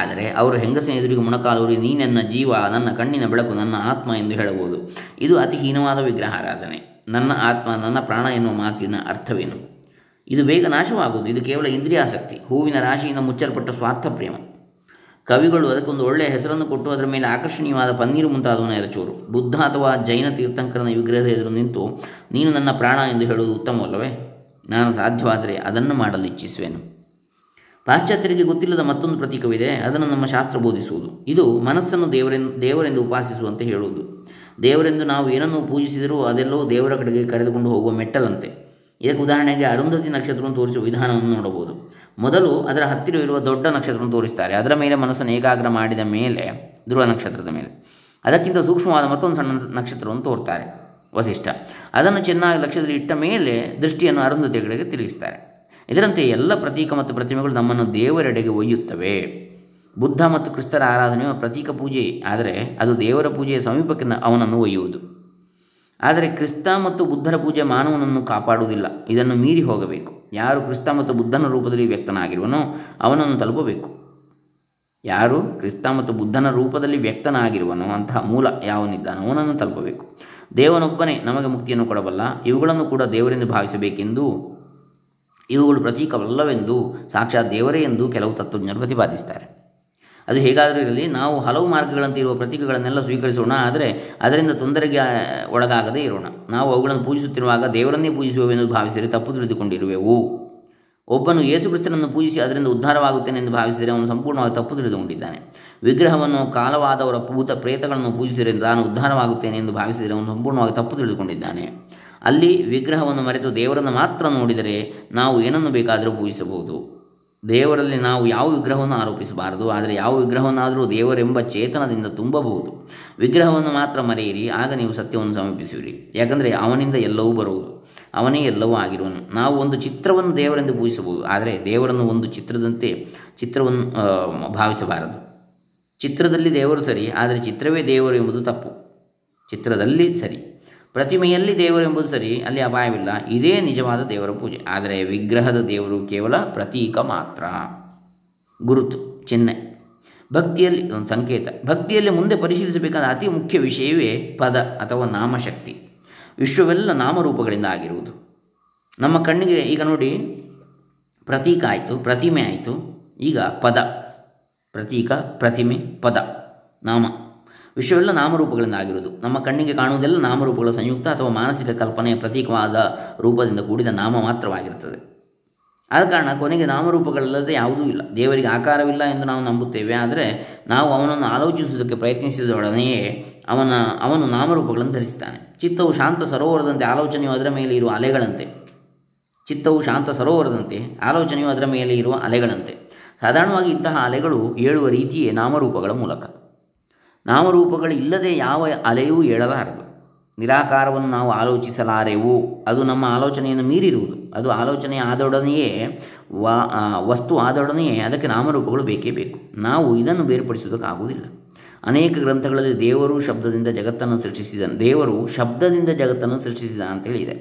ಆದರೆ ಅವರು ಹೆಂಗಸಿನ ಎದುರಿಗೆ ಮೊಣಕಾಲೂರಿ ನೀ ನನ್ನ ಜೀವ, ನನ್ನ ಕಣ್ಣಿನ ಬೆಳಕು, ನನ್ನ ಆತ್ಮ ಎಂದು ಹೇಳಬಹುದು. ಇದು ಅತಿ ಹೀನವಾದ ವಿಗ್ರಹಾರಾಧನೆ. ನನ್ನ ಆತ್ಮ, ನನ್ನ ಪ್ರಾಣ ಎನ್ನುವ ಮಾತಿನ ಅರ್ಥವೇನು? ಇದು ಬೇಗ ನಾಶವಾಗುವುದು. ಇದು ಕೇವಲ ಇಂದ್ರಿಯಾಸಕ್ತಿ, ಹೂವಿನ ರಾಶಿಯಿಂದ ಮುಚ್ಚಲ್ಪಟ್ಟ ಸ್ವಾರ್ಥ ಪ್ರೇಮ. ಕವಿಗಳು ಅದಕ್ಕೊಂದು ಒಳ್ಳೆಯ ಹೆಸರನ್ನು ಕೊಟ್ಟು ಅದರ ಮೇಲೆ ಆಕರ್ಷಣೀಯವಾದ ಪನ್ನೀರು ಮುಂತಾದವನ್ನು ಎರಚುವರು. ಬುದ್ಧ ಅಥವಾ ಜೈನ ತೀರ್ಥಂಕರನ ವಿಗ್ರಹದ ಎದುರು ನಿಂತು ನೀನು ನನ್ನ ಪ್ರಾಣ ಎಂದು ಹೇಳುವುದು ಉತ್ತಮವಲ್ಲವೇ? ನಾನು ಸಾಧ್ಯವಾದರೆ ಅದನ್ನು ಮಾಡಲು ಇಚ್ಛಿಸುವೆನು. ಪಾಶ್ಚಾತ್ಯರಿಗೆ ಗೊತ್ತಿಲ್ಲದ ಮತ್ತೊಂದು ಪ್ರತೀಕವಿದೆ. ಅದನ್ನು ನಮ್ಮ ಶಾಸ್ತ್ರ ಬೋಧಿಸುವುದು. ಇದು ಮನಸ್ಸನ್ನು ದೇವರೆಂದು ಉಪಾಸಿಸುವಂತೆ ಹೇಳುವುದು. ದೇವರೆಂದು ನಾವು ಏನನ್ನು ಪೂಜಿಸಿದರೂ ಅದೆಲ್ಲವೂ ದೇವರ ಕಡೆಗೆ ಕರೆದುಕೊಂಡು ಹೋಗುವ ಮೆಟ್ಟಲಂತೆ. ಇದಕ್ಕೆ ಉದಾಹರಣೆಗೆ ಅರುಂಧತಿ ನಕ್ಷತ್ರವನ್ನು ತೋರಿಸುವ ವಿಧಾನವನ್ನು ನೋಡಬಹುದು. ಮೊದಲು ಅದರ ಹತ್ತಿರವಿರುವ ದೊಡ್ಡ ನಕ್ಷತ್ರವನ್ನು ತೋರಿಸ್ತಾರೆ. ಅದರ ಮೇಲೆ ಮನಸ್ಸನ್ನು ಏಕಾಗ್ರ ಮಾಡಿದ ಮೇಲೆ ಧ್ರುವ ನಕ್ಷತ್ರದ ಮೇಲೆ ಅದಕ್ಕಿಂತ ಸೂಕ್ಷ್ಮವಾದ ಮತ್ತೊಂದು ಸಣ್ಣ ನಕ್ಷತ್ರವನ್ನು ತೋರ್ತಾರೆ, ವಸಿಷ್ಠ. ಅದನ್ನು ಚೆನ್ನಾಗಿ ಲಕ್ಷ್ಯದಲ್ಲಿ ಇಟ್ಟ ಮೇಲೆ ದೃಷ್ಟಿಯನ್ನು ಅರುಂಧತಿಯ ಕಡೆಗೆ ತಿರುಗಿಸ್ತಾರೆ. ಇದರಂತೆ ಎಲ್ಲ ಪ್ರತೀಕ ಮತ್ತು ಪ್ರತಿಮೆಗಳು ನಮ್ಮನ್ನು ದೇವರೆಡೆಗೆ ಒಯ್ಯುತ್ತವೆ. ಬುದ್ಧ ಮತ್ತು ಕ್ರಿಸ್ತರ ಆರಾಧನೆಯು ಪ್ರತೀಕ ಪೂಜೆಯೇ, ಆದರೆ ಅದು ದೇವರ ಪೂಜೆಯ ಸಮೀಪಕ್ಕೆ ಅವನನ್ನು ಒಯ್ಯುವುದು. ಆದರೆ ಕ್ರಿಸ್ತ ಮತ್ತು ಬುದ್ಧರ ಪೂಜೆ ಮಾನವನನ್ನು ಕಾಪಾಡುವುದಿಲ್ಲ. ಇದನ್ನು ಮೀರಿ ಹೋಗಬೇಕು. ಯಾರು ಕ್ರಿಸ್ತ ಮತ್ತು ಬುದ್ಧನ ರೂಪದಲ್ಲಿ ವ್ಯಕ್ತನಾಗಿರುವನೋ ಅವನನ್ನು ತಲುಪಬೇಕು. ಯಾರು ಕ್ರಿಸ್ತ ಮತ್ತು ಬುದ್ಧನ ರೂಪದಲ್ಲಿ ವ್ಯಕ್ತನಾಗಿರುವನೋ ಅಂತಹ ಮೂಲ ಯಾವನಿದ್ದಾನೋ ಅವನನ್ನು ತಲುಪಬೇಕು. ದೇವನೊಬ್ಬನೇ ನಮಗೆ ಮುಕ್ತಿಯನ್ನು ಕೊಡಬಲ್ಲ. ಇವುಗಳನ್ನು ಕೂಡ ದೇವರೆಂದು ಭಾವಿಸಬೇಕೆಂದು, ಇವುಗಳು ಪ್ರತೀಕವಲ್ಲವೆಂದು, ಸಾಕ್ಷಾತ್ ದೇವರೇ ಎಂದು ಕೆಲವು ತತ್ವಜ್ಞರು ಪ್ರತಿಪಾದಿಸ್ತಾರೆ. ಅದು ಹೇಗಾದರೂ ಇರಲಿ, ನಾವು ಹಲವು ಮಾರ್ಗಗಳಂತೆ ಇರುವ ಪ್ರತೀಕಗಳನ್ನೆಲ್ಲ ಸ್ವೀಕರಿಸೋಣ, ಆದರೆ ಅದರಿಂದ ತೊಂದರೆಗೆ ಒಳಗಾಗದೇ ಇರೋಣ. ನಾವು ಅವುಗಳನ್ನು ಪೂಜಿಸುತ್ತಿರುವಾಗ ದೇವರನ್ನೇ ಪೂಜಿಸುವೆವೆಂದು ಭಾವಿಸಿದರೆ ತಪ್ಪು ತಿಳಿದುಕೊಂಡಿರುವೆವು. ಒಬ್ಬನು ಯೇಸುಕ್ರಿಸ್ತನನ್ನು ಪೂಜಿಸಿ ಅದರಿಂದ ಉದ್ಧಾರವಾಗುತ್ತೇನೆ ಎಂದು ಭಾವಿಸಿದರೆ ಅವನು ಸಂಪೂರ್ಣವಾಗಿ ತಪ್ಪು ತಿಳಿದುಕೊಂಡಿದ್ದಾನೆ. ವಿಗ್ರಹವನ್ನು, ಕಾಲವಾದವರ ಭೂತ ಪ್ರೇತಗಳನ್ನು ಪೂಜಿಸಿದರೆ ತಾನು ಉದ್ಧಾರವಾಗುತ್ತೇನೆ ಎಂದು ಭಾವಿಸಿದರೆ ಅವನು ಸಂಪೂರ್ಣವಾಗಿ ತಪ್ಪು ತಿಳಿದುಕೊಂಡಿದ್ದಾನೆ. ಅಲ್ಲಿ ವಿಗ್ರಹವನ್ನು ಮರೆತು ದೇವರನ್ನು ಮಾತ್ರ ನೋಡಿದರೆ ನಾವು ಏನನ್ನು ಬೇಕಾದರೂ ಪೂಜಿಸಬಹುದು. ದೇವರಲ್ಲಿ ನಾವು ಯಾವ ವಿಗ್ರಹವನ್ನು ಆರೋಪಿಸಬಾರದು, ಆದರೆ ಯಾವ ವಿಗ್ರಹವನ್ನಾದರೂ ದೇವರೆಂಬ ಚೇತನದಿಂದ ತುಂಬಬಹುದು. ವಿಗ್ರಹವನ್ನು ಮಾತ್ರ ಮರೆಯಿರಿ, ಆಗ ನೀವು ಸತ್ಯವನ್ನು ಸಮೀಪಿಸುವಿರಿ. ಯಾಕಂದರೆ ಅವನಿಂದ ಎಲ್ಲವೂ ಬರುವುದು, ಅವನೇ ಎಲ್ಲವೂ ಆಗಿರುವನು. ನಾವು ಒಂದು ಚಿತ್ರವನ್ನು ದೇವರೆಂದು ಪೂಜಿಸಬಹುದು, ಆದರೆ ದೇವರನ್ನು ಒಂದು ಚಿತ್ರವನ್ನು ಭಾವಿಸಬಾರದು. ಚಿತ್ರದಲ್ಲಿ ದೇವರು ಸರಿ, ಆದರೆ ಚಿತ್ರವೇ ದೇವರು ಎಂಬುದು ತಪ್ಪು. ಚಿತ್ರದಲ್ಲಿ ಸರಿ. ಪ್ರತಿಮೆಯಲ್ಲಿ ದೇವರೆಂಬುದು ಸರಿ, ಅಲ್ಲಿ ಅಪಾಯವಿಲ್ಲ, ಇದೇ ನಿಜವಾದ ದೇವರ ಪೂಜೆ. ಆದರೆ ವಿಗ್ರಹದ ದೇವರು ಕೇವಲ ಪ್ರತೀಕ ಮಾತ್ರ, ಗುರುತು, ಚಿಹ್ನೆ. ಭಕ್ತಿಯಲ್ಲಿ ಒಂದು ಸಂಕೇತ. ಭಕ್ತಿಯಲ್ಲಿ ಮುಂದೆ ಪರಿಶೀಲಿಸಬೇಕಾದ ಅತಿ ಮುಖ್ಯ ವಿಷಯವೇ ಪದ ಅಥವಾ ನಾಮಶಕ್ತಿ. ವಿಶ್ವವೆಲ್ಲ ನಾಮರೂಪಗಳಿಂದ ಆಗಿರುವುದು. ನಮ್ಮ ಕಣ್ಣಿಗೆ ಈಗ ನೋಡಿ, ಪ್ರತೀಕ ಆಯಿತು, ಪ್ರತಿಮೆ ಆಯಿತು, ಈಗ ಪದ. ಪ್ರತೀಕ, ಪ್ರತಿಮೆ, ಪದ, ನಾಮ, ವಿಶ್ವವೆಲ್ಲ ನಾಮರೂಪಗಳಿಂದ ಆಗಿರುವುದು. ನಮ್ಮ ಕಣ್ಣಿಗೆ ಕಾಣುವುದೆಲ್ಲ ನಾಮರೂಪಗಳ ಸಂಯುಕ್ತ ಅಥವಾ ಮಾನಸಿಕ ಕಲ್ಪನೆಯ ಪ್ರತೀಕವಾದ ರೂಪದಿಂದ ಕೂಡಿದ ನಾಮ ಮಾತ್ರವಾಗಿರುತ್ತದೆ. ಆದ ಕಾರಣ ಕೊನೆಗೆ ನಾಮರೂಪಗಳಲ್ಲದೆ ಯಾವುದೂ ಇಲ್ಲ. ದೇವರಿಗೆ ಆಕಾರವಿಲ್ಲ ಎಂದು ನಾವು ನಂಬುತ್ತೇವೆ. ಆದರೆ ನಾವು ಅವನನ್ನು ಆಲೋಚಿಸುವುದಕ್ಕೆ ಪ್ರಯತ್ನಿಸಿದೊಡನೆಯೇ ಅವನು ನಾಮರೂಪಗಳನ್ನು ಧರಿಸುತ್ತಾನೆ. ಚಿತ್ತವು ಶಾಂತ ಸರೋವರದಂತೆ, ಆಲೋಚನೆಯು ಅದರ ಮೇಲೆ ಇರುವ ಅಲೆಗಳಂತೆ. ಸಾಧಾರಣವಾಗಿ ಇಂತಹ ಅಲೆಗಳು ಏಳುವ ರೀತಿಯೇ ನಾಮರೂಪಗಳ ಮೂಲಕ. ನಾಮರೂಪಗಳಿಲ್ಲದೆ ಯಾವ ಅಲೆಯೂ ಏಳಲಾರದು. ನಿರಾಕಾರವನ್ನು ನಾವು ಆಲೋಚಿಸಲಾರೆವು, ಅದು ನಮ್ಮ ಆಲೋಚನೆಯನ್ನು ಮೀರಿರುವುದು. ಅದು ಆಲೋಚನೆ ಆದೊಡನೆಯೇ, ವಸ್ತು ಆದೊಡನೆಯೇ ಅದಕ್ಕೆ ನಾಮರೂಪಗಳು ಬೇಕೇ ಬೇಕು. ನಾವು ಇದನ್ನು ಬೇರ್ಪಡಿಸುವುದಕ್ಕಾಗುವುದಿಲ್ಲ. ಅನೇಕ ಗ್ರಂಥಗಳಲ್ಲಿ ದೇವರು ಶಬ್ದದಿಂದ ಜಗತ್ತನ್ನು ಸೃಷ್ಟಿಸಿದ ಅಂತೇಳಿ ಇದೆ.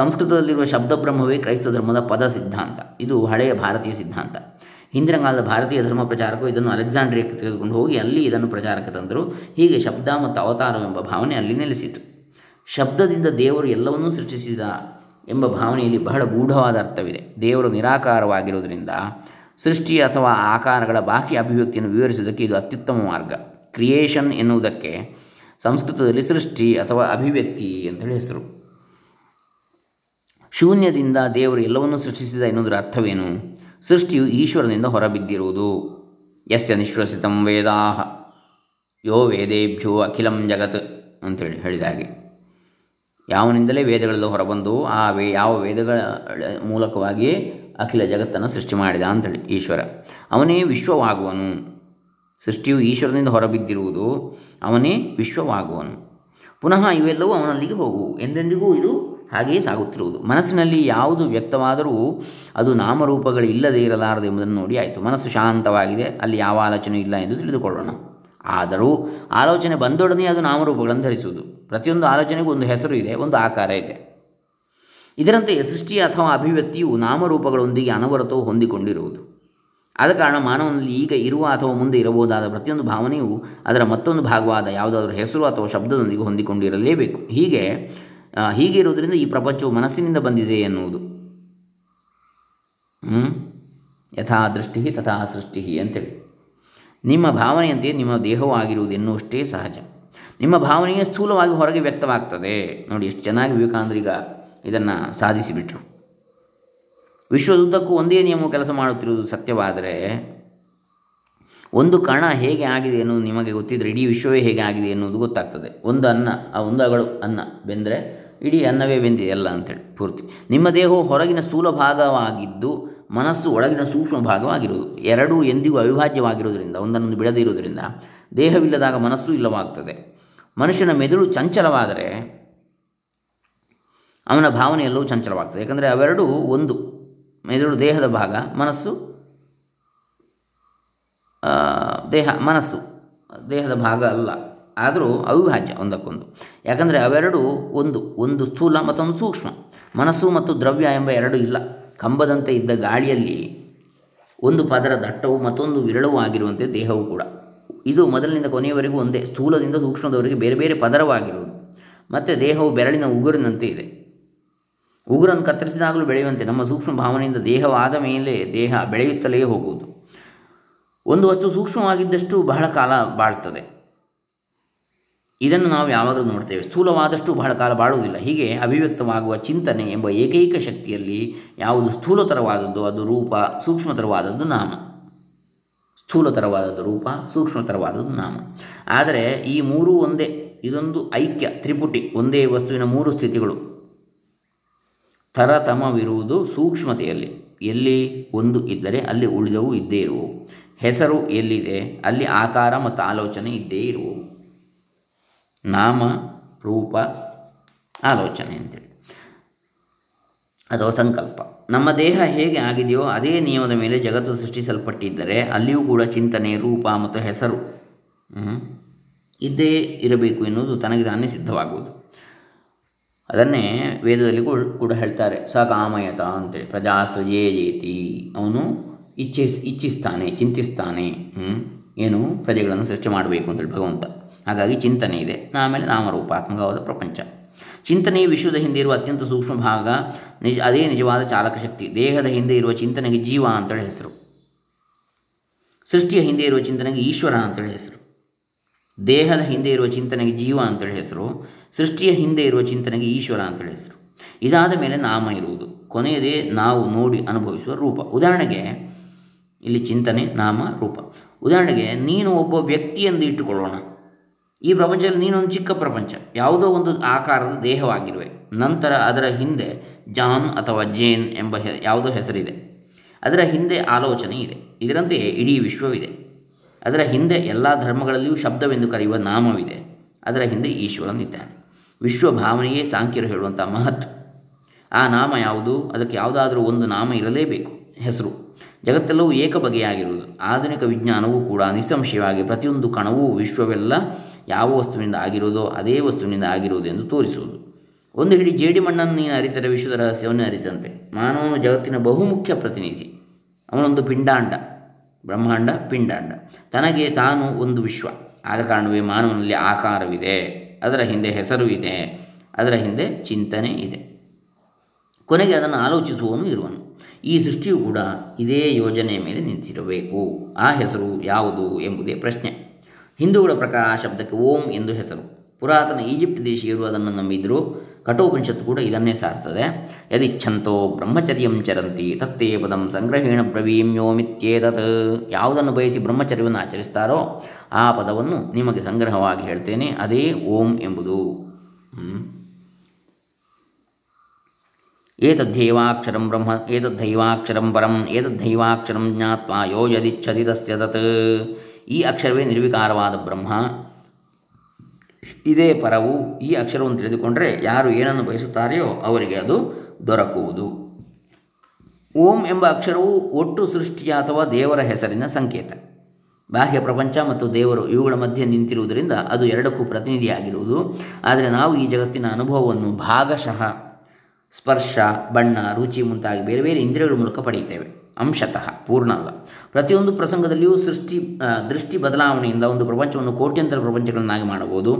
ಸಂಸ್ಕೃತದಲ್ಲಿರುವ ಶಬ್ದ ಬ್ರಹ್ಮವೇ ಕ್ರೈಸ್ತ ಧರ್ಮದ ಪದ ಸಿದ್ಧಾಂತ. ಇದು ಹಳೆಯ ಭಾರತೀಯ ಸಿದ್ಧಾಂತ. ಹಿಂದಿನ ಕಾಲದ ಭಾರತೀಯ ಧರ್ಮ ಪ್ರಚಾರಕರು ಇದನ್ನು ಅಲೆಕ್ಸಾಂಡ್ರಿಯಕ್ಕೆ ತೆಗೆದುಕೊಂಡು ಹೋಗಿ ಅಲ್ಲಿ ಇದನ್ನು ಪ್ರಚಾರಕ್ಕೆ ತಂದರು. ಹೀಗೆ ಶಬ್ದ ಮತ್ತು ಅವತಾರವೆಂಬ ಭಾವನೆ ಅಲ್ಲಿ ನೆಲೆಸಿತು. ಶಬ್ದದಿಂದ ದೇವರು ಎಲ್ಲವನ್ನೂ ಸೃಷ್ಟಿಸಿದ ಎಂಬ ಭಾವನೆಯಲ್ಲಿ ಬಹಳ ಗೂಢವಾದ ಅರ್ಥವಿದೆ. ದೇವರು ನಿರಾಕಾರವಾಗಿರುವುದರಿಂದ ಸೃಷ್ಟಿ ಅಥವಾ ಆಕಾರಗಳ ಬಾಹ್ಯ ಅಭಿವ್ಯಕ್ತಿಯನ್ನು ವಿವರಿಸುವುದಕ್ಕೆ ಇದು ಅತ್ಯುತ್ತಮ ಮಾರ್ಗ. ಕ್ರಿಯೇಷನ್ ಎನ್ನುವುದಕ್ಕೆ ಸಂಸ್ಕೃತದಲ್ಲಿ ಸೃಷ್ಟಿ ಅಥವಾ ಅಭಿವ್ಯಕ್ತಿ ಅಂತೇಳಿ ಹೆಸರು. ಶೂನ್ಯದಿಂದ ದೇವರು ಎಲ್ಲವನ್ನೂ ಸೃಷ್ಟಿಸಿದ ಎನ್ನುವುದರ ಅರ್ಥವೇನು? ಸೃಷ್ಟಿಯು ಈಶ್ವರನಿಂದ ಹೊರಬಿದ್ದಿರುವುದು. ಯಸ್ಯ ನಿಶ್ವಸಿತಂ ವೇದಾಃ ಯೋ ವೇದೇಭ್ಯೋ ಅಖಿಲಂ ಜಗತ್ ಅಂತೇಳಿ ಹೇಳಿದ ಹಾಗೆ, ಯಾವನಿಂದಲೇ ವೇದಗಳೆಲ್ಲ ಹೊರಬಂದು ಯಾವ ವೇದಗಳ ಮೂಲಕವಾಗಿಯೇ ಅಖಿಲ ಜಗತ್ತನ್ನು ಸೃಷ್ಟಿ ಮಾಡಿದ ಅಂತೇಳಿ. ಈಶ್ವರ ಅವನೇ ವಿಶ್ವವಾಗುವನು. ಸೃಷ್ಟಿಯು ಈಶ್ವರನಿಂದ ಹೊರಬಿದ್ದಿರುವುದು, ಅವನೇ ವಿಶ್ವವಾಗುವನು. ಪುನಃ ಇವೆಲ್ಲವೂ ಅವನಲ್ಲಿಗೆ ಹೋಗುವು. ಎಂದೆಂದಿಗೂ ಇದು ಹಾಗೆಯೇ ಸಾಗುತ್ತಿರುವುದು. ಮನಸ್ಸಿನಲ್ಲಿ ಯಾವುದು ವ್ಯಕ್ತವಾದರೂ ಅದು ನಾಮರೂಪಗಳಿಲ್ಲದೆ ಇರಲಾರದು ಎಂಬುದನ್ನು ನೋಡಿ ಆಯಿತು. ಮನಸ್ಸು ಶಾಂತವಾಗಿದೆ, ಅಲ್ಲಿ ಯಾವ ಆಲೋಚನೆಯೂ ಇಲ್ಲ ಎಂದು ತಿಳಿದುಕೊಳ್ಳೋಣ. ಆದರೂ ಆಲೋಚನೆ ಬಂದೊಡನೆ ಅದು ನಾಮರೂಪಗಳನ್ನು ಧರಿಸುವುದು. ಪ್ರತಿಯೊಂದು ಆಲೋಚನೆಗೂ ಒಂದು ಹೆಸರು ಇದೆ, ಒಂದು ಆಕಾರ ಇದೆ. ಇದರಂತೆಯೇ ಸೃಷ್ಟಿ ಅಥವಾ ಅಭಿವ್ಯಕ್ತಿಯು ನಾಮರೂಪಗಳೊಂದಿಗೆ ಅನವರತವು ಹೊಂದಿಕೊಂಡಿರುವುದು. ಆದ ಕಾರಣ ಮಾನವನಲ್ಲಿ ಈಗ ಇರುವ ಅಥವಾ ಮುಂದೆ ಇರಬಹುದಾದ ಪ್ರತಿಯೊಂದು ಭಾವನೆಯು ಅದರ ಮತ್ತೊಂದು ಭಾಗವಾದ ಯಾವುದಾದ್ರೂ ಹೆಸರು ಅಥವಾ ಶಬ್ದದೊಂದಿಗೆ ಹೊಂದಿಕೊಂಡಿರಲೇಬೇಕು. ಹೀಗೆ ಇರುವುದರಿಂದ ಈ ಪ್ರಪಂಚವು ಮನಸ್ಸಿನಿಂದ ಬಂದಿದೆ ಎನ್ನುವುದು. ಯಥಾ ದೃಷ್ಟಿ ತಥಾ ಸೃಷ್ಟಿ ಅಂತೇಳಿ. ನಿಮ್ಮ ಭಾವನೆಯಂತೆಯೇ ನಿಮ್ಮ ದೇಹವಾಗಿರುವುದು ಎನ್ನುವಷ್ಟೇ ಸಹಜ. ನಿಮ್ಮ ಭಾವನೆಯೇ ಸ್ಥೂಲವಾಗಿ ಹೊರಗೆ ವ್ಯಕ್ತವಾಗ್ತದೆ. ನೋಡಿ, ಎಷ್ಟು ಚೆನ್ನಾಗಿ ವಿವೇಕಾನಂದರಿಗ ಇದನ್ನು ಸಾಧಿಸಿಬಿಟ್ರು. ವಿಶ್ವದುದ್ದಕ್ಕೂ ಒಂದೇ ನಿಯಮವು ಕೆಲಸ ಮಾಡುತ್ತಿರುವುದು ಸತ್ಯವಾದರೆ, ಒಂದು ಕಣ ಹೇಗೆ ಆಗಿದೆ ಎನ್ನುವುದು ನಿಮಗೆ ಗೊತ್ತಿದ್ದರೆ ಇಡೀ ವಿಶ್ವವೇ ಹೇಗೆ ಆಗಿದೆ ಎನ್ನುವುದು ಗೊತ್ತಾಗ್ತದೆ. ಒಂದು ಅನ್ನ ಬೆಂದರೆ ಇಡೀ ಅನ್ನವೇ ಬೆಂದಿದೆ ಎಲ್ಲ ಅಂತೇಳಿ ಪೂರ್ತಿ. ನಿಮ್ಮ ದೇಹವು ಹೊರಗಿನ ಸ್ಥೂಲ ಭಾಗವಾಗಿದ್ದು, ಮನಸ್ಸು ಒಳಗಿನ ಸೂಕ್ಷ್ಮ ಭಾಗವಾಗಿರುವುದು. ಎರಡೂ ಎಂದಿಗೂ ಅವಿಭಾಜ್ಯವಾಗಿರುವುದರಿಂದ, ಒಂದನ್ನೊಂದು ಬಿಡದೇ ಇರುವುದರಿಂದ ದೇಹವಿಲ್ಲದಾಗ ಮನಸ್ಸು ಇಲ್ಲವಾಗ್ತದೆ. ಮನುಷ್ಯನ ಮೆದುಳು ಚಂಚಲವಾದರೆ ಅವನ ಭಾವನೆ ಎಲ್ಲವೂ ಚಂಚಲವಾಗ್ತದೆ. ಯಾಕಂದರೆ ಅವೆರಡೂ ಒಂದು. ಮೆದುಳು ದೇಹದ ಭಾಗ, ಮನಸ್ಸು ದೇಹದ ಭಾಗ ಅಲ್ಲ, ಆದರೂ ಅವಿಭಾಜ್ಯ ಒಂದಕ್ಕೊಂದು. ಯಾಕಂದರೆ ಅವೆರಡೂ ಒಂದು ಸ್ಥೂಲ ಮತ್ತೊಂದು ಸೂಕ್ಷ್ಮ. ಮನಸ್ಸು ಮತ್ತು ದ್ರವ್ಯ ಎಂಬ ಎರಡು ಇಲ್ಲ. ಕಂಬದಂತೆ ಇದ್ದ ಗಾಳಿಯಲ್ಲಿ ಒಂದು ಪದರ ದಟ್ಟವು ಮತ್ತೊಂದು ವಿರಳವೂ ಆಗಿರುವಂತೆ ದೇಹವು ಕೂಡ. ಇದು ಮೊದಲಿನಿಂದ ಕೊನೆಯವರೆಗೂ ಒಂದೇ, ಸ್ಥೂಲದಿಂದ ಸೂಕ್ಷ್ಮದವರೆಗೆ ಬೇರೆ ಬೇರೆ ಪದರವಾಗಿರುವುದು. ಮತ್ತು ದೇಹವು ಬೆರಳಿನ ಉಗುರಿನಂತೆ ಇದೆ. ಉಗುರನ್ನು ಕತ್ತರಿಸಿದಾಗಲೂ ಬೆಳೆಯುವಂತೆ ನಮ್ಮ ಸೂಕ್ಷ್ಮ ಭಾವನೆಯಿಂದ ದೇಹವಾದ ಮೇಲೆ ದೇಹ ಬೆಳೆಯುತ್ತಲೇ ಹೋಗುವುದು. ಒಂದು ವಸ್ತು ಸೂಕ್ಷ್ಮವಾಗಿದ್ದಷ್ಟು ಬಹಳ ಕಾಲ ಬಾಳ್ತದೆ. ಇದನ್ನು ನಾವು ಯಾವಾಗಲೂ ನೋಡ್ತೇವೆ. ಸ್ಥೂಲವಾದಷ್ಟು ಬಹಳ ಕಾಲ ಬಾಳುವುದಿಲ್ಲ. ಹೀಗೆ ಅಭಿವ್ಯಕ್ತವಾಗುವ ಚಿಂತನೆ ಎಂಬ ಏಕೈಕ ಶಕ್ತಿಯಲ್ಲಿ ಯಾವುದು ಸ್ಥೂಲತರವಾದದ್ದು ಅದು ರೂಪ, ಸೂಕ್ಷ್ಮತರವಾದದ್ದು ನಾಮ. ಸ್ಥೂಲತರವಾದದ್ದು ರೂಪ, ಸೂಕ್ಷ್ಮತರವಾದದ್ದು ನಾಮ. ಆದರೆ ಈ ಮೂರೂ ಒಂದೇ. ಇದೊಂದು ಐಕ್ಯ ತ್ರಿಪುಟಿ, ಒಂದೇ ವಸ್ತುವಿನ ಮೂರು ಸ್ಥಿತಿಗಳು. ತರತಮವಿರುವುದು ಸೂಕ್ಷ್ಮತೆಯಲ್ಲಿ. ಎಲ್ಲಿ ಒಂದು ಇದ್ದರೆ ಅಲ್ಲಿ ಉಳಿದವೂ ಇದ್ದೇ ಇರುವು. ಹೆಸರು ಎಲ್ಲಿದೆ ಅಲ್ಲಿ ಆಕಾರ ಮತ್ತು ಆಲೋಚನೆ ಇದ್ದೇ ಇರುವು. ನಾಮ, ರೂಪ, ಆಲೋಚನೆ ಅಂತೇಳಿ ಅಥವಾ ಸಂಕಲ್ಪ. ನಮ್ಮ ದೇಹ ಹೇಗೆ ಆಗಿದೆಯೋ ಅದೇ ನಿಯಮದ ಮೇಲೆ ಜಗತ್ತು ಸೃಷ್ಟಿಸಲ್ಪಟ್ಟಿದ್ದರೆ ಅಲ್ಲಿಯೂ ಕೂಡ ಚಿಂತನೆ, ರೂಪ ಮತ್ತು ಹೆಸರು ಇದ್ದೇ ಇರಬೇಕು ಎನ್ನುವುದು ತನಗೆ ತಾನೇ ಸಿದ್ಧವಾಗುವುದು. ಅದನ್ನೇ ವೇದದಲ್ಲಿ ಕೂಡ ಹೇಳ್ತಾರೆ. ಸ ಕಾಮಯತ ಅಂತೇಳಿ ಪ್ರಜಾಸೃಜೇಯೇತಿ, ಅವನು ಇಚ್ಛಿಸ್ತಾನೆ, ಚಿಂತಿಸ್ತಾನೆ, ಏನು ಪ್ರಜೆಗಳನ್ನು ಸೃಷ್ಟಿ ಮಾಡಬೇಕು ಅಂತೇಳಿ ಭಗವಂತ. ಹಾಗಾಗಿ ಚಿಂತನೆ ಇದೆ. ಆಮೇಲೆ ನಾಮರೂಪಾತ್ಮಕವಾದ ಪ್ರಪಂಚ. ಚಿಂತನೆಯು ವಿಶ್ವದ ಹಿಂದೆ ಇರುವ ಅತ್ಯಂತ ಸೂಕ್ಷ್ಮ ಭಾಗ, ಅದೇ ನಿಜವಾದ ಚಾಲಕ ಶಕ್ತಿ. ದೇಹದ ಹಿಂದೆ ಇರುವ ಚಿಂತನೆಗೆ ಜೀವ ಅಂತೇಳಿ ಹೆಸರು, ಸೃಷ್ಟಿಯ ಹಿಂದೆ ಇರುವ ಚಿಂತನೆಗೆ ಈಶ್ವರ ಅಂತೇಳಿ ಹೆಸರು. ದೇಹದ ಹಿಂದೆ ಇರುವ ಚಿಂತನೆಗೆ ಜೀವ ಅಂತೇಳಿ ಹೆಸರು, ಸೃಷ್ಟಿಯ ಹಿಂದೆ ಇರುವ ಚಿಂತನೆಗೆ ಈಶ್ವರ ಅಂತೇಳಿ ಹೆಸರು. ಇದಾದ ಮೇಲೆ ನಾಮ ಇರುವುದು, ಕೊನೆಯದೇ ನಾವು ನೋಡಿ ಅನುಭವಿಸುವ ರೂಪ. ಉದಾಹರಣೆಗೆ ಇಲ್ಲಿ ಚಿಂತನೆ, ನಾಮ, ರೂಪ. ಉದಾಹರಣೆಗೆ ನೀನು ಒಬ್ಬ ವ್ಯಕ್ತಿಯೆಂದು ಇಟ್ಟುಕೊಳ್ಳೋಣ. ಈ ಪ್ರಪಂಚದಲ್ಲಿ ನೀನೊಂದು ಚಿಕ್ಕ ಪ್ರಪಂಚ, ಯಾವುದೋ ಒಂದು ಆಕಾರದ ದೇಹವಾಗಿರುವೆ. ನಂತರ ಅದರ ಹಿಂದೆ ಜಾನ್ ಅಥವಾ ಜೇನ್ ಎಂಬ ಯಾವುದೋ ಹೆಸರಿದೆ, ಅದರ ಹಿಂದೆ ಆಲೋಚನೆ ಇದೆ. ಇದರಂತೆಯೇ ಇಡೀ ವಿಶ್ವವಿದೆ, ಅದರ ಹಿಂದೆ ಎಲ್ಲ ಧರ್ಮಗಳಲ್ಲಿಯೂ ಶಬ್ದವೆಂದು ಕರೆಯುವ ನಾಮವಿದೆ, ಅದರ ಹಿಂದೆ ಈಶ್ವರನಿದ್ದಾನೆ. ವಿಶ್ವ ಭಾವನೆಯೇ ಸಾಂಖ್ಯರು ಹೇಳುವಂಥ ಮಹತ್ವ. ಆ ನಾಮ ಯಾವುದು? ಅದಕ್ಕೆ ಯಾವುದಾದರೂ ಒಂದು ನಾಮ ಇರಲೇಬೇಕು, ಹೆಸರು. ಜಗತ್ತೆಲ್ಲವೂ ಏಕಬಗೆಯಾಗಿರುವುದು. ಆಧುನಿಕ ವಿಜ್ಞಾನವೂ ಕೂಡ ನಿಸ್ಸಂಶಯವಾಗಿ ಪ್ರತಿಯೊಂದು ಕಣವೂ ವಿಶ್ವವೆಲ್ಲ ಯಾವ ವಸ್ತುವಿನಿಂದ ಆಗಿರುವುದೋ ಅದೇ ವಸ್ತುವಿನಿಂದ ಆಗಿರುವುದು ಎಂದು ತೋರಿಸುವುದು. ಒಂದು ಹಿಡಿ ಜೇಡಿಮಣ್ಣನ್ನು ನೀನು ಅರಿತರೆ ವಿಶ್ವದ ರಹಸ್ಯವನ್ನು ಅರಿತಂತೆ. ಮಾನವನು ಜಗತ್ತಿನ ಬಹುಮುಖ್ಯ ಪ್ರತಿನಿಧಿ, ಅವನೊಂದು ಪಿಂಡಾಂಡ, ಬ್ರಹ್ಮಾಂಡ, ಪಿಂಡಾಂಡ. ತನಗೆ ತಾನು ಒಂದು ವಿಶ್ವ. ಆದ ಕಾರಣವೇ ಮಾನವನಲ್ಲಿ ಆಕಾರವಿದೆ, ಅದರ ಹಿಂದೆ ಹೆಸರು ಇದೆ, ಅದರ ಹಿಂದೆ ಚಿಂತನೆ ಇದೆ, ಕೊನೆಗೆ ಅದನ್ನು ಆಲೋಚಿಸುವವನು ಇರುವನು. ಈ ಸೃಷ್ಟಿಯು ಕೂಡ ಇದೇ ಯೋಜನೆಯ ಮೇಲೆ ನಿಂತಿರಬೇಕು. ಆ ಹೆಸರು ಯಾವುದು ಎಂಬುದೇ ಪ್ರಶ್ನೆ. ಹಿಂದೂಗಳ ಪ್ರಕಾರ ಆ ಶಬ್ದಕ್ಕೆ ಓಂ ಎಂದು ಹೆಸರು. ಪುರಾತನ ಈಜಿಪ್ಟ್ ದೇಶಿಯರು ಅದನ್ನು ನಂಬಿದ್ದರು. ಕಠೋಪನಿಷತ್ ಕೂಡ ಇದನ್ನೇ ಸಾರ್ತದೆ. ಯದಿಚ್ಛಂತೋ ಬ್ರಹ್ಮಚರ್ಯಂ ಚರಂತಿ ತತ್ತೇ ಪದಂ ಸಂಗ್ರಹೇಣ ಬ್ರವೀಂ ಯೋಮಿತ್ಯೇತತ್. ಯಾವುದನ್ನು ಬಯಸಿ ಬ್ರಹ್ಮಚರ್ಯವನ್ನು ಆಚರಿಸ್ತಾರೋ ಆ ಪದವನ್ನು ನಿಮಗೆ ಸಂಗ್ರಹವಾಗಿ ಹೇಳ್ತೇನೆ, ಅದೇ ಓಂ ಎಂಬುದು. ಏತದ್ಧೈವಾಕ್ಷರಂ ಬ್ರಹ್ಮ ಏತದ್ಧೈವಾಕ್ಷರಂ ಪರಂ ಏತದ್ಧೈವಾಕ್ಷರಂ ಜ್ಞಾತ್ವಾ ಯೋ ಯದಿಚ್ಛತಿ ತಸ್ಯ ತತ್. ಈ ಅಕ್ಷರವೇ ನಿರ್ವಿಕಾರವಾದ ಬ್ರಹ್ಮ, ಇದೇ ಪರವು. ಈ ಅಕ್ಷರವನ್ನು ತಿಳಿದುಕೊಂಡರೆ ಯಾರು ಏನನ್ನು ಬಯಸುತ್ತಾರೆಯೋ ಅವರಿಗೆ ಅದು ದೊರಕುವುದು. ಓಂ ಎಂಬ ಅಕ್ಷರವು ಒಟ್ಟು ಸೃಷ್ಟಿಯ ಅಥವಾ ದೇವರ ಹೆಸರಿನ ಸಂಕೇತ. ಬಾಹ್ಯ ಪ್ರಪಂಚ ಮತ್ತು ದೇವರು ಇವುಗಳ ಮಧ್ಯೆ ನಿಂತಿರುವುದರಿಂದ ಅದು ಎರಡಕ್ಕೂ ಪ್ರತಿನಿಧಿಯಾಗಿರುವುದು. ಆದರೆ ನಾವು ಈ ಜಗತ್ತಿನ ಅನುಭವವನ್ನು ಭಾಗಶಃ ಸ್ಪರ್ಶ, ಬಣ್ಣ, ರುಚಿ ಮುಂತಾಗಿ ಬೇರೆ ಬೇರೆ ಇಂದ್ರಿಯಗಳ ಮೂಲಕ ಪಡೆಯುತ್ತೇವೆ, ಅಂಶತಃ, ಪೂರ್ಣ ಅಲ್ಲ. ಪ್ರತಿಯೊಂದು ಪ್ರಸಂಗದಲ್ಲಿಯೂ ದೃಷ್ಟಿ ಬದಲಾವಣೆಯಿಂದ ಒಂದು ಪ್ರಪಂಚವನ್ನು ಕೋಟ್ಯಂತರ ಪ್ರಪಂಚಗಳನ್ನಾಗಿ ಮಾಡಬಹುದು.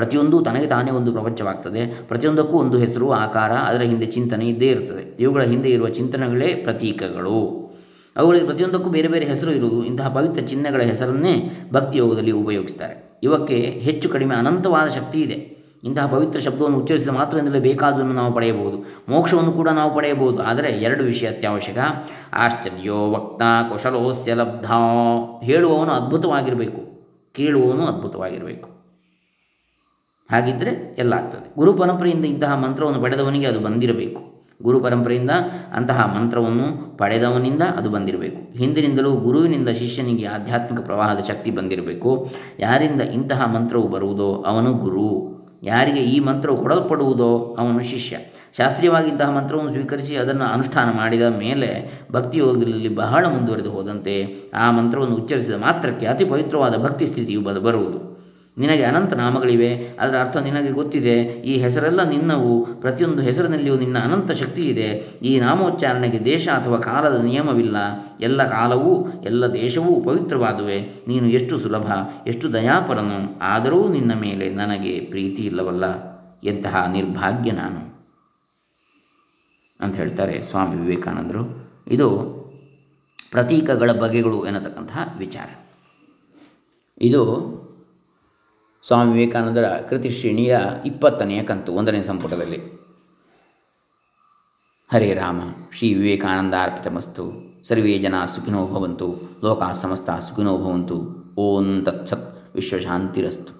ಪ್ರತಿಯೊಂದು ತನಗೆ ತಾನೇ ಒಂದು ಪ್ರಪಂಚವಾಗ್ತದೆ. ಪ್ರತಿಯೊಂದಕ್ಕೂ ಒಂದು ಹೆಸರು, ಆಕಾರ, ಅದರ ಹಿಂದೆ ಚಿಂತನೆ ಇದ್ದೇ ಇರುತ್ತದೆ. ಇವುಗಳ ಹಿಂದೆ ಇರುವ ಚಿಂತನೆಗಳೇ ಪ್ರತೀಕಗಳು. ಅವುಗಳಿಗೆ ಪ್ರತಿಯೊಂದಕ್ಕೂ ಬೇರೆ ಬೇರೆ ಹೆಸರು ಇರುವುದು. ಇಂತಹ ಪವಿತ್ರ ಚಿಹ್ನೆಗಳ ಹೆಸರನ್ನೇ ಭಕ್ತಿಯೋಗದಲ್ಲಿ ಉಪಯೋಗಿಸ್ತಾರೆ. ಇವಕ್ಕೆ ಹೆಚ್ಚು ಕಡಿಮೆ ಅನಂತವಾದ ಶಕ್ತಿ ಇದೆ. ಇಂತಹ ಪವಿತ್ರ ಶಬ್ದವನ್ನು ಉಚ್ಚರಿಸಿದ ಮಾತ್ರದಿಂದಲೇ ಬೇಕಾದುದನ್ನು ನಾವು ಪಡೆಯಬಹುದು, ಮೋಕ್ಷವನ್ನು ಕೂಡ ನಾವು ಪಡೆಯಬಹುದು. ಆದರೆ ಎರಡು ವಿಷಯ ಅತ್ಯವಶ್ಯಕ. ಆಶ್ಚರ್ಯೋ ವಕ್ತ ಕುಶಲೋಸ್ಯ ಲಬ್ಧ. ಹೇಳುವವನು ಅದ್ಭುತವಾಗಿರಬೇಕು, ಕೇಳುವವನು ಅದ್ಭುತವಾಗಿರಬೇಕು. ಹಾಗಿದ್ದರೆ ಎಲ್ಲ ಆಗ್ತದೆ. ಗುರು ಪರಂಪರೆಯಿಂದ ಇಂತಹ ಮಂತ್ರವನ್ನು ಪಡೆದವನಿಗೆ ಅದು ಬಂದಿರಬೇಕು. ಗುರು ಪರಂಪರೆಯಿಂದ ಅಂತಹ ಮಂತ್ರವನ್ನು ಪಡೆದವನಿಂದ ಅದು ಬಂದಿರಬೇಕು. ಹಿಂದಿನಿಂದಲೂ ಗುರುವಿನಿಂದ ಶಿಷ್ಯನಿಗೆ ಆಧ್ಯಾತ್ಮಿಕ ಪ್ರವಾಹದ ಶಕ್ತಿ ಬಂದಿರಬೇಕು. ಯಾರಿಂದ ಇಂತಹ ಮಂತ್ರವು ಬರುವುದೋ ಅವನು ಗುರು, ಯಾರಿಗೆ ಈ ಮಂತ್ರವು ಕೊಡಲ್ಪಡುವುದೋ ಅವನು ಶಿಷ್ಯ. ಶಾಸ್ತ್ರೀಯವಾಗಿ ಇಂತಹ ಮಂತ್ರವನ್ನು ಸ್ವೀಕರಿಸಿ ಅದನ್ನು ಅನುಷ್ಠಾನ ಮಾಡಿದ ಮೇಲೆ ಭಕ್ತಿಯೋಗದಲ್ಲಿ ಬಹಳ ಮುಂದುವರೆದು ಹೋದಂತೆ ಆ ಮಂತ್ರವನ್ನು ಉಚ್ಚರಿಸಿದ ಮಾತ್ರಕ್ಕೆ ಅತಿ ಪವಿತ್ರವಾದ ಭಕ್ತಿ ಸ್ಥಿತಿಯು ಬರುವುದು. ನಿನಗೆ ಅನಂತ ನಾಮಗಳಿವೆ, ಅದರ ಅರ್ಥ ನಿನಗೆ ಗೊತ್ತಿದೆ. ಈ ಹೆಸರೆಲ್ಲ ನಿನ್ನವು, ಪ್ರತಿಯೊಂದು ಹೆಸರಿನಲ್ಲಿಯೂ ನಿನ್ನ ಅನಂತ ಶಕ್ತಿ ಇದೆ. ಈ ನಾಮೋಚ್ಚಾರಣೆಗೆ ದೇಶ ಅಥವಾ ಕಾಲದ ನಿಯಮವಿಲ್ಲ. ಎಲ್ಲ ಕಾಲವೂ ಎಲ್ಲ ದೇಶವೂ ಪವಿತ್ರವಾದುವೆ. ನೀನು ಎಷ್ಟು ಸುಲಭ, ಎಷ್ಟು ದಯಾಪರನು. ಆದರೂ ನಿನ್ನ ಮೇಲೆ ನನಗೆ ಪ್ರೀತಿ ಇಲ್ಲವಲ್ಲ, ಎಂತಹ ನಿರ್ಭಾಗ್ಯ ನಾನು ಅಂತ ಹೇಳ್ತಾರೆ ಸ್ವಾಮಿ ವಿವೇಕಾನಂದರು. ಇದು ಪ್ರತೀಕಗಳ ಬಗೆಗಳು ಎನ್ನತಕ್ಕಂತಹ ವಿಚಾರ. ಇದು ಸ್ವಾಮಿ ವಿವೇಕಾನಂದರ ಕೃತಿಶ್ರೇಣಿಯ 20ನೇ ಕಂತು, 1ನೇ ಸಂಪುಟದಲ್ಲಿ. ಹರೇ ರಾಮ. ಶ್ರೀ ವಿವೇಕಾನಂದ ಅರ್ಪಿತಮಸ್ತು. ಸರ್ವೇ ಜನ ಸುಖಿನೋ ಭವಂತು, ಲೋಕಾ ಸಮಸ್ತ ಸುಖಿನೋ ಭವಂತು. ಓಂ ತತ್ಸತ್. ವಿಶ್ವಶಾಂತಿರಸ್ತು.